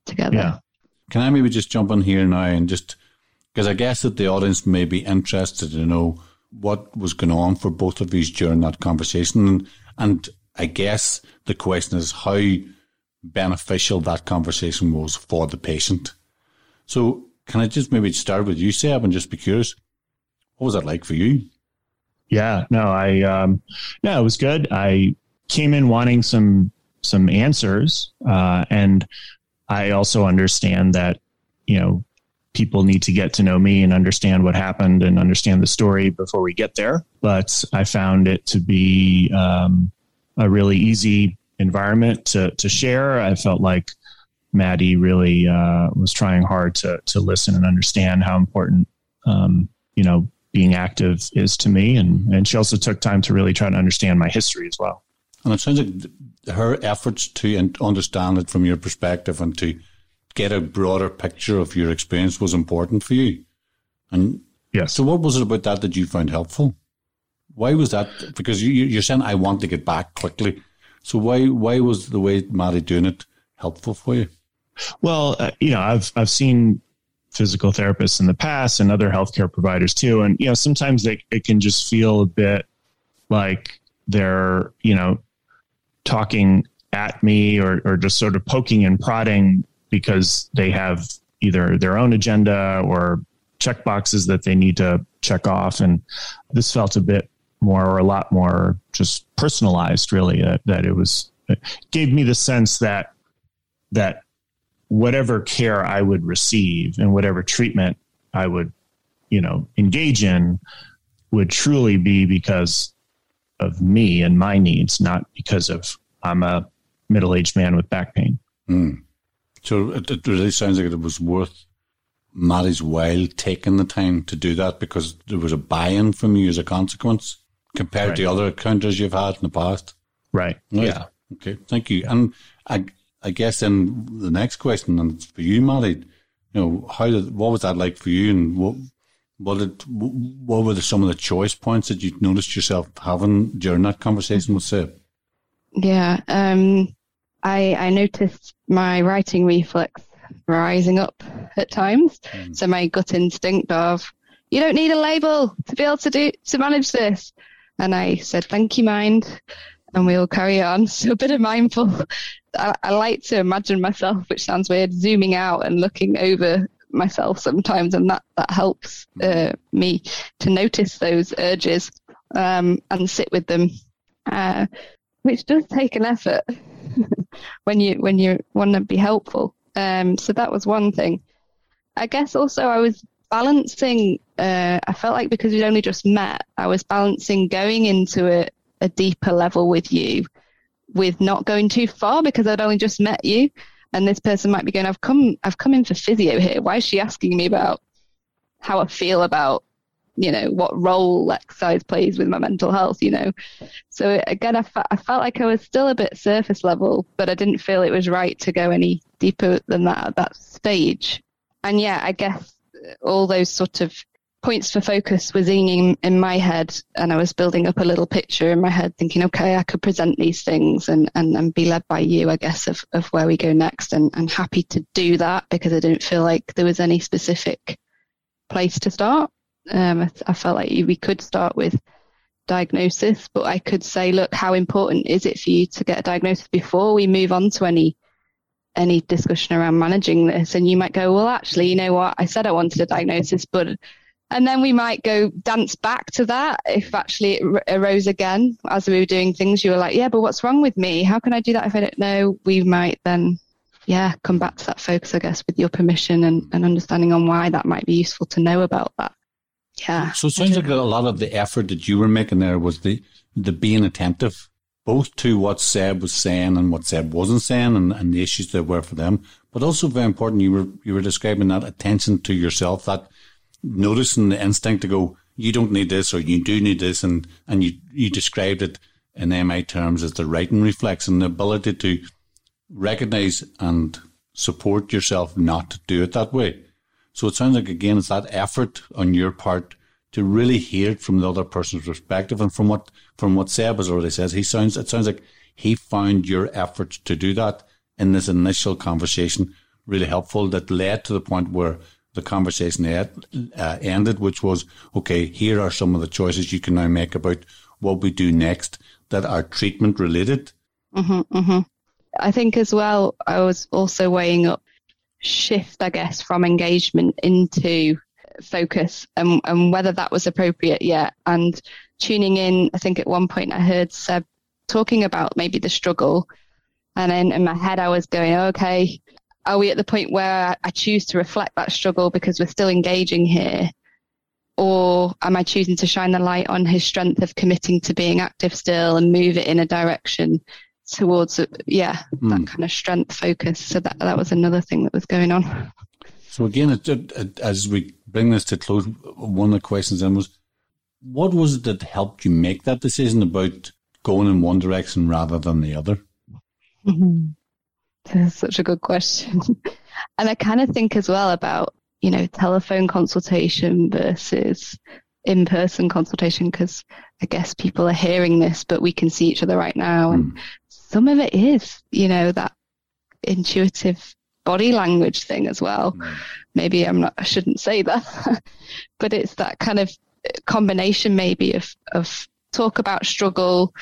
together. Yeah. Can I maybe just jump in here now and just, because I guess that the audience may be interested to know what was going on for both of you during that conversation. And, and I guess the question is how beneficial that conversation was for the patient. So can I just maybe start with you, Seb, and just be curious, what was that like for you? Yeah, no, I, um, no, it was good. I came in wanting some, some answers. Uh, and I also understand that, you know, people need to get to know me and understand what happened and understand the story before we get there. But I found it to be um, a really easy environment to, to share. I felt like Maddie really uh, was trying hard to, to listen and understand how important, um, you know, being active is to me. And, and she also took time to really try to understand my history as well. And it sounds like her efforts to understand it from your perspective and to get a broader picture of your experience was important for you. And yes. So what was it about that that you found helpful? Why was that? Because you, you're saying, I want to get back quickly. So why why was the way Maddie doing it helpful for you? Well, uh, you know, I've I've seen physical therapists in the past and other healthcare providers too. And, you know, sometimes they, it can just feel a bit like they're, you know, talking at me or, or just sort of poking and prodding because they have either their own agenda or check boxes that they need to check off. And this felt a bit more or a lot more just personalized, really, uh, that it was, it gave me the sense that, that whatever care I would receive and whatever treatment I would, you know, engage in would truly be because of me and my needs, not because of I'm a middle-aged man with back pain. Mm. So it, it really sounds like it was worth Maddie's while taking the time to do that because there was a buy-in from you as a consequence compared right. to other encounters you've had in the past. Right. right. Yeah. Okay. Thank you. And I, I guess then the next question, and it's for you, Maddie, you know, how did, what was that like for you, and what what did, what were the, some of the choice points that you noticed yourself having during that conversation with Seb? Yeah. Um. I, I noticed my writing reflex rising up at times. Mm. So my gut instinct of, you don't need a label to be able to do to manage this. And I said, thank you, mind, and we'll carry on. So a bit of mindful. I, I like to imagine myself, which sounds weird, zooming out and looking over myself sometimes. And that, that helps uh, me to notice those urges um, and sit with them, uh, which does take an effort. when you when you want to be helpful. Um, so that was one thing. I guess also I was balancing, uh, I felt like because we'd only just met, I was balancing going into a, a deeper level with you with not going too far because I'd only just met you. And this person might be going, I've come I've come in for physio here. Why is she asking me about how I feel about, you know, what role exercise plays with my mental health, you know? So again, I, fa- I felt like I was still a bit surface level, but I didn't feel it was right to go any deeper than that at that stage. And yeah, I guess all those sort of points for focus were zinging in my head, and I was building up a little picture in my head thinking, okay, I could present these things and, and, and be led by you, I guess, of, of where we go next, and, and happy to do that because I didn't feel like there was any specific place to start. Um, I, I felt like we could start with diagnosis, but I could say, look, how important is it for you to get a diagnosis before we move on to any any discussion around managing this? And you might go, well, actually, you know what? I said I wanted a diagnosis, but, and then we might go dance back to that if actually it r- arose again as we were doing things. You were like, yeah, but what's wrong with me? How can I do that if I don't know? We might then, yeah, come back to that focus, I guess, with your permission and, and understanding on why that might be useful to know about that. Yeah. So it sounds like a lot of the effort that you were making there was the, the being attentive, both to what Seb was saying and what Seb wasn't saying, and, and the issues that were for them. But also very important, you were you were describing that attention to yourself, that noticing the instinct to go, you don't need this, or you do need this. And, and you, you described it in M I terms as the writing reflex and the ability to recognize and support yourself not to do it that way. So it sounds like, again, it's that effort on your part to really hear it from the other person's perspective. And from what from what Seb has already said, he sounds it sounds like he found your efforts to do that in this initial conversation really helpful, that led to the point where the conversation ed, uh, ended, which was, okay, here are some of the choices you can now make about what we do next that are treatment related. Mm-hmm, mm-hmm. I think as well, I was also weighing up shift, I guess, from engagement into focus, and, and whether that was appropriate yet. And tuning in, I think at one point I heard Seb talking about maybe the struggle, and then in my head I was going, okay, are we at the point where I choose to reflect that struggle because we're still engaging here? Or am I choosing to shine the light on his strength of committing to being active still and move it in a direction towards, yeah, mm. that kind of strength focus? So that, that was another thing that was going on. So again, it, it, as we bring this to close, one of the questions then was, what was it that helped you make that decision about going in one direction rather than the other? Mm-hmm. That's such a good question. And I kind of think as well about, you know, telephone consultation versus in-person consultation, because I guess people are hearing this, but we can see each other right now. And mm. some of it is, you know, that intuitive body language thing as well. Mm. Maybe I'm not, I shouldn't say that, but it's that kind of combination maybe of, of talk about struggle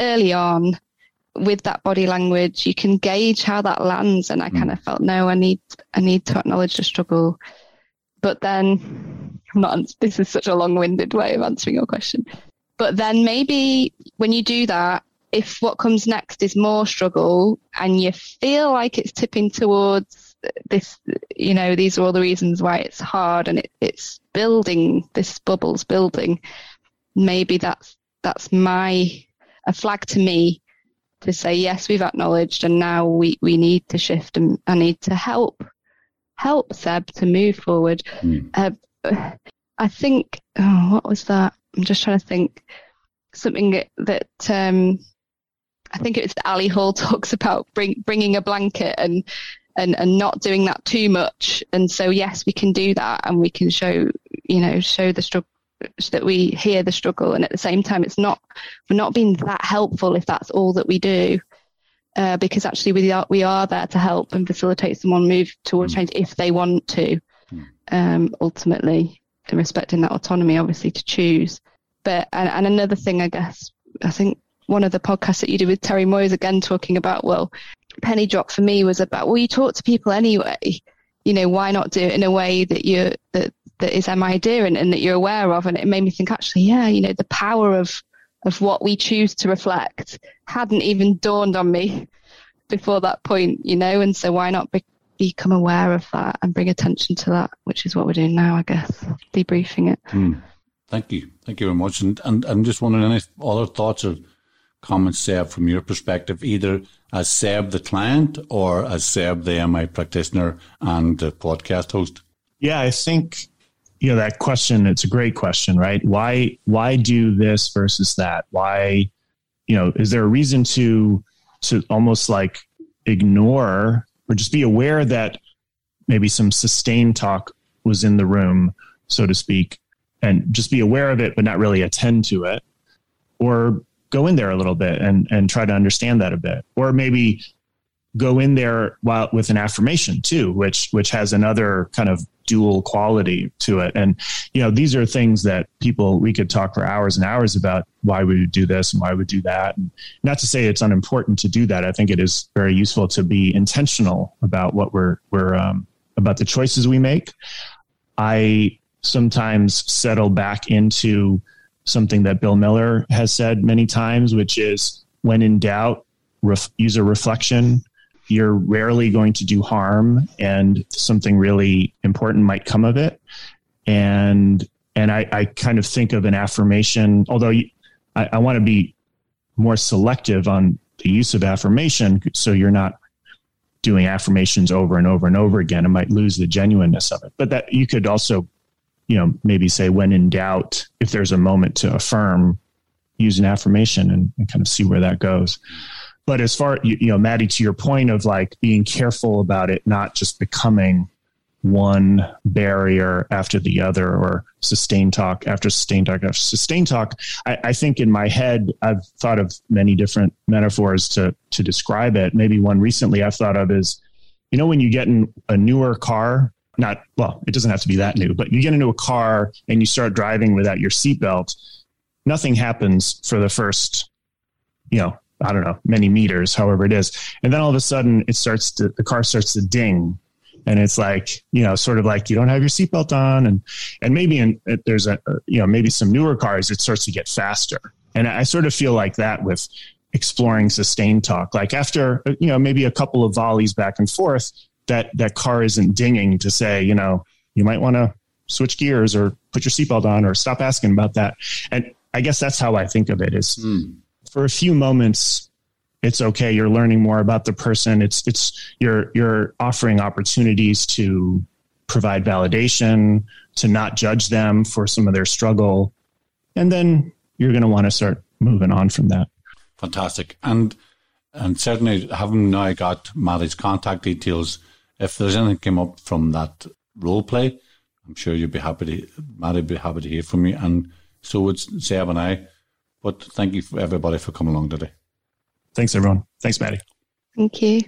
early on, with that body language, you can gauge how that lands. And I kind of felt, no, I need, I need to acknowledge the struggle. But then, I'm not, this is such a long-winded way of answering your question. But then maybe when you do that, if what comes next is more struggle and you feel like it's tipping towards this, you know, these are all the reasons why it's hard and it, it's building, this bubble's building. Maybe that's, that's my, a flag to me to say, yes, we've acknowledged, and now we, we need to shift, and I need to help, help Seb to move forward. Mm. Uh, I think, oh, what was that? I'm just trying to think something that um, I think it's Ali Hall talks about bring, bringing a blanket and, and, and not doing that too much. And so, yes, we can do that, and we can show, you know, show the struggle, so that we hear the struggle, and at the same time it's not, we're not being that helpful if that's all that we do, uh, because actually we are we are there to help and facilitate someone move towards change if they want to, um, ultimately, and respecting that autonomy obviously to choose. But and, and another thing, I guess, I think one of the podcasts that you did with Terry Moyes, again talking about, well, penny drop for me was about, well, you talk to people anyway, you know, why not do it in a way that you that that is M I D and, and that you're aware of. And it made me think, actually, yeah, you know, the power of, of what we choose to reflect hadn't even dawned on me before that point, you know, and so why not be, become aware of that and bring attention to that, which is what we're doing now, I guess, debriefing it. Mm. Thank you. Thank you very much. And, and I'm just wondering, any other thoughts or comments, Seb, from your perspective, either as Seb, the client, or as Seb, the M I practitioner and the podcast host? Yeah, I think... You know, that question, it's a great question, right? Why, why do this versus that? Why, you know, is there a reason to, to almost like ignore or just be aware that maybe some sustained talk was in the room, so to speak, and just be aware of it, but not really attend to it, or go in there a little bit and, and try to understand that a bit, or maybe go in there while with an affirmation too, which, which has another kind of dual quality to it. And, you know, these are things that people, we could talk for hours and hours about why we would do this and why we would do that. And not to say it's unimportant to do that. I think it is very useful to be intentional about what we're, we're, um, about the choices we make. I sometimes settle back into something that Bill Miller has said many times, which is, when in doubt, ref- use a reflection. You're rarely going to do harm, and something really important might come of it. And, and I, I kind of think of an affirmation, although you, I, I want to be more selective on the use of affirmation. So you're not doing affirmations over and over and over again. It might lose the genuineness of it, but that you could also you know, maybe say, when in doubt, if there's a moment to affirm, use an affirmation and, and kind of see where that goes. But as far, you, you know, Maddie, to your point of like being careful about it, not just becoming one barrier after the other, or sustained talk after sustained talk after sustained talk. I, I think in my head, I've thought of many different metaphors to to describe it. Maybe one recently I've thought of is, you know, when you get in a newer car, not, well, it doesn't have to be that new, but you get into a car and you start driving without your seatbelt, nothing happens for the first, you know, I don't know, many meters, however it is. And then all of a sudden it starts to, the car starts to ding. And it's like, you know, sort of like you don't have your seatbelt on, and, and maybe in, there's a, you know, maybe some newer cars, it starts to get faster. And I sort of feel like that with exploring sustained talk, like after, you know, maybe a couple of volleys back and forth, that, that car isn't dinging to say, you know, you might want to switch gears or put your seatbelt on or stop asking about that. And I guess that's how I think of it is mm. for a few moments, it's okay. You're learning more about the person. It's, it's, you're, you're offering opportunities to provide validation, to not judge them for some of their struggle. And then you're going to want to start moving on from that. Fantastic. And, and certainly having now got Maddie's contact details, if there's anything came up from that role play, I'm sure you'd be happy to, Maddie would be happy to hear from you. And so would Seb and I, but thank you for everybody for coming along today. Thanks, everyone. Thanks, Maddie. Thank you.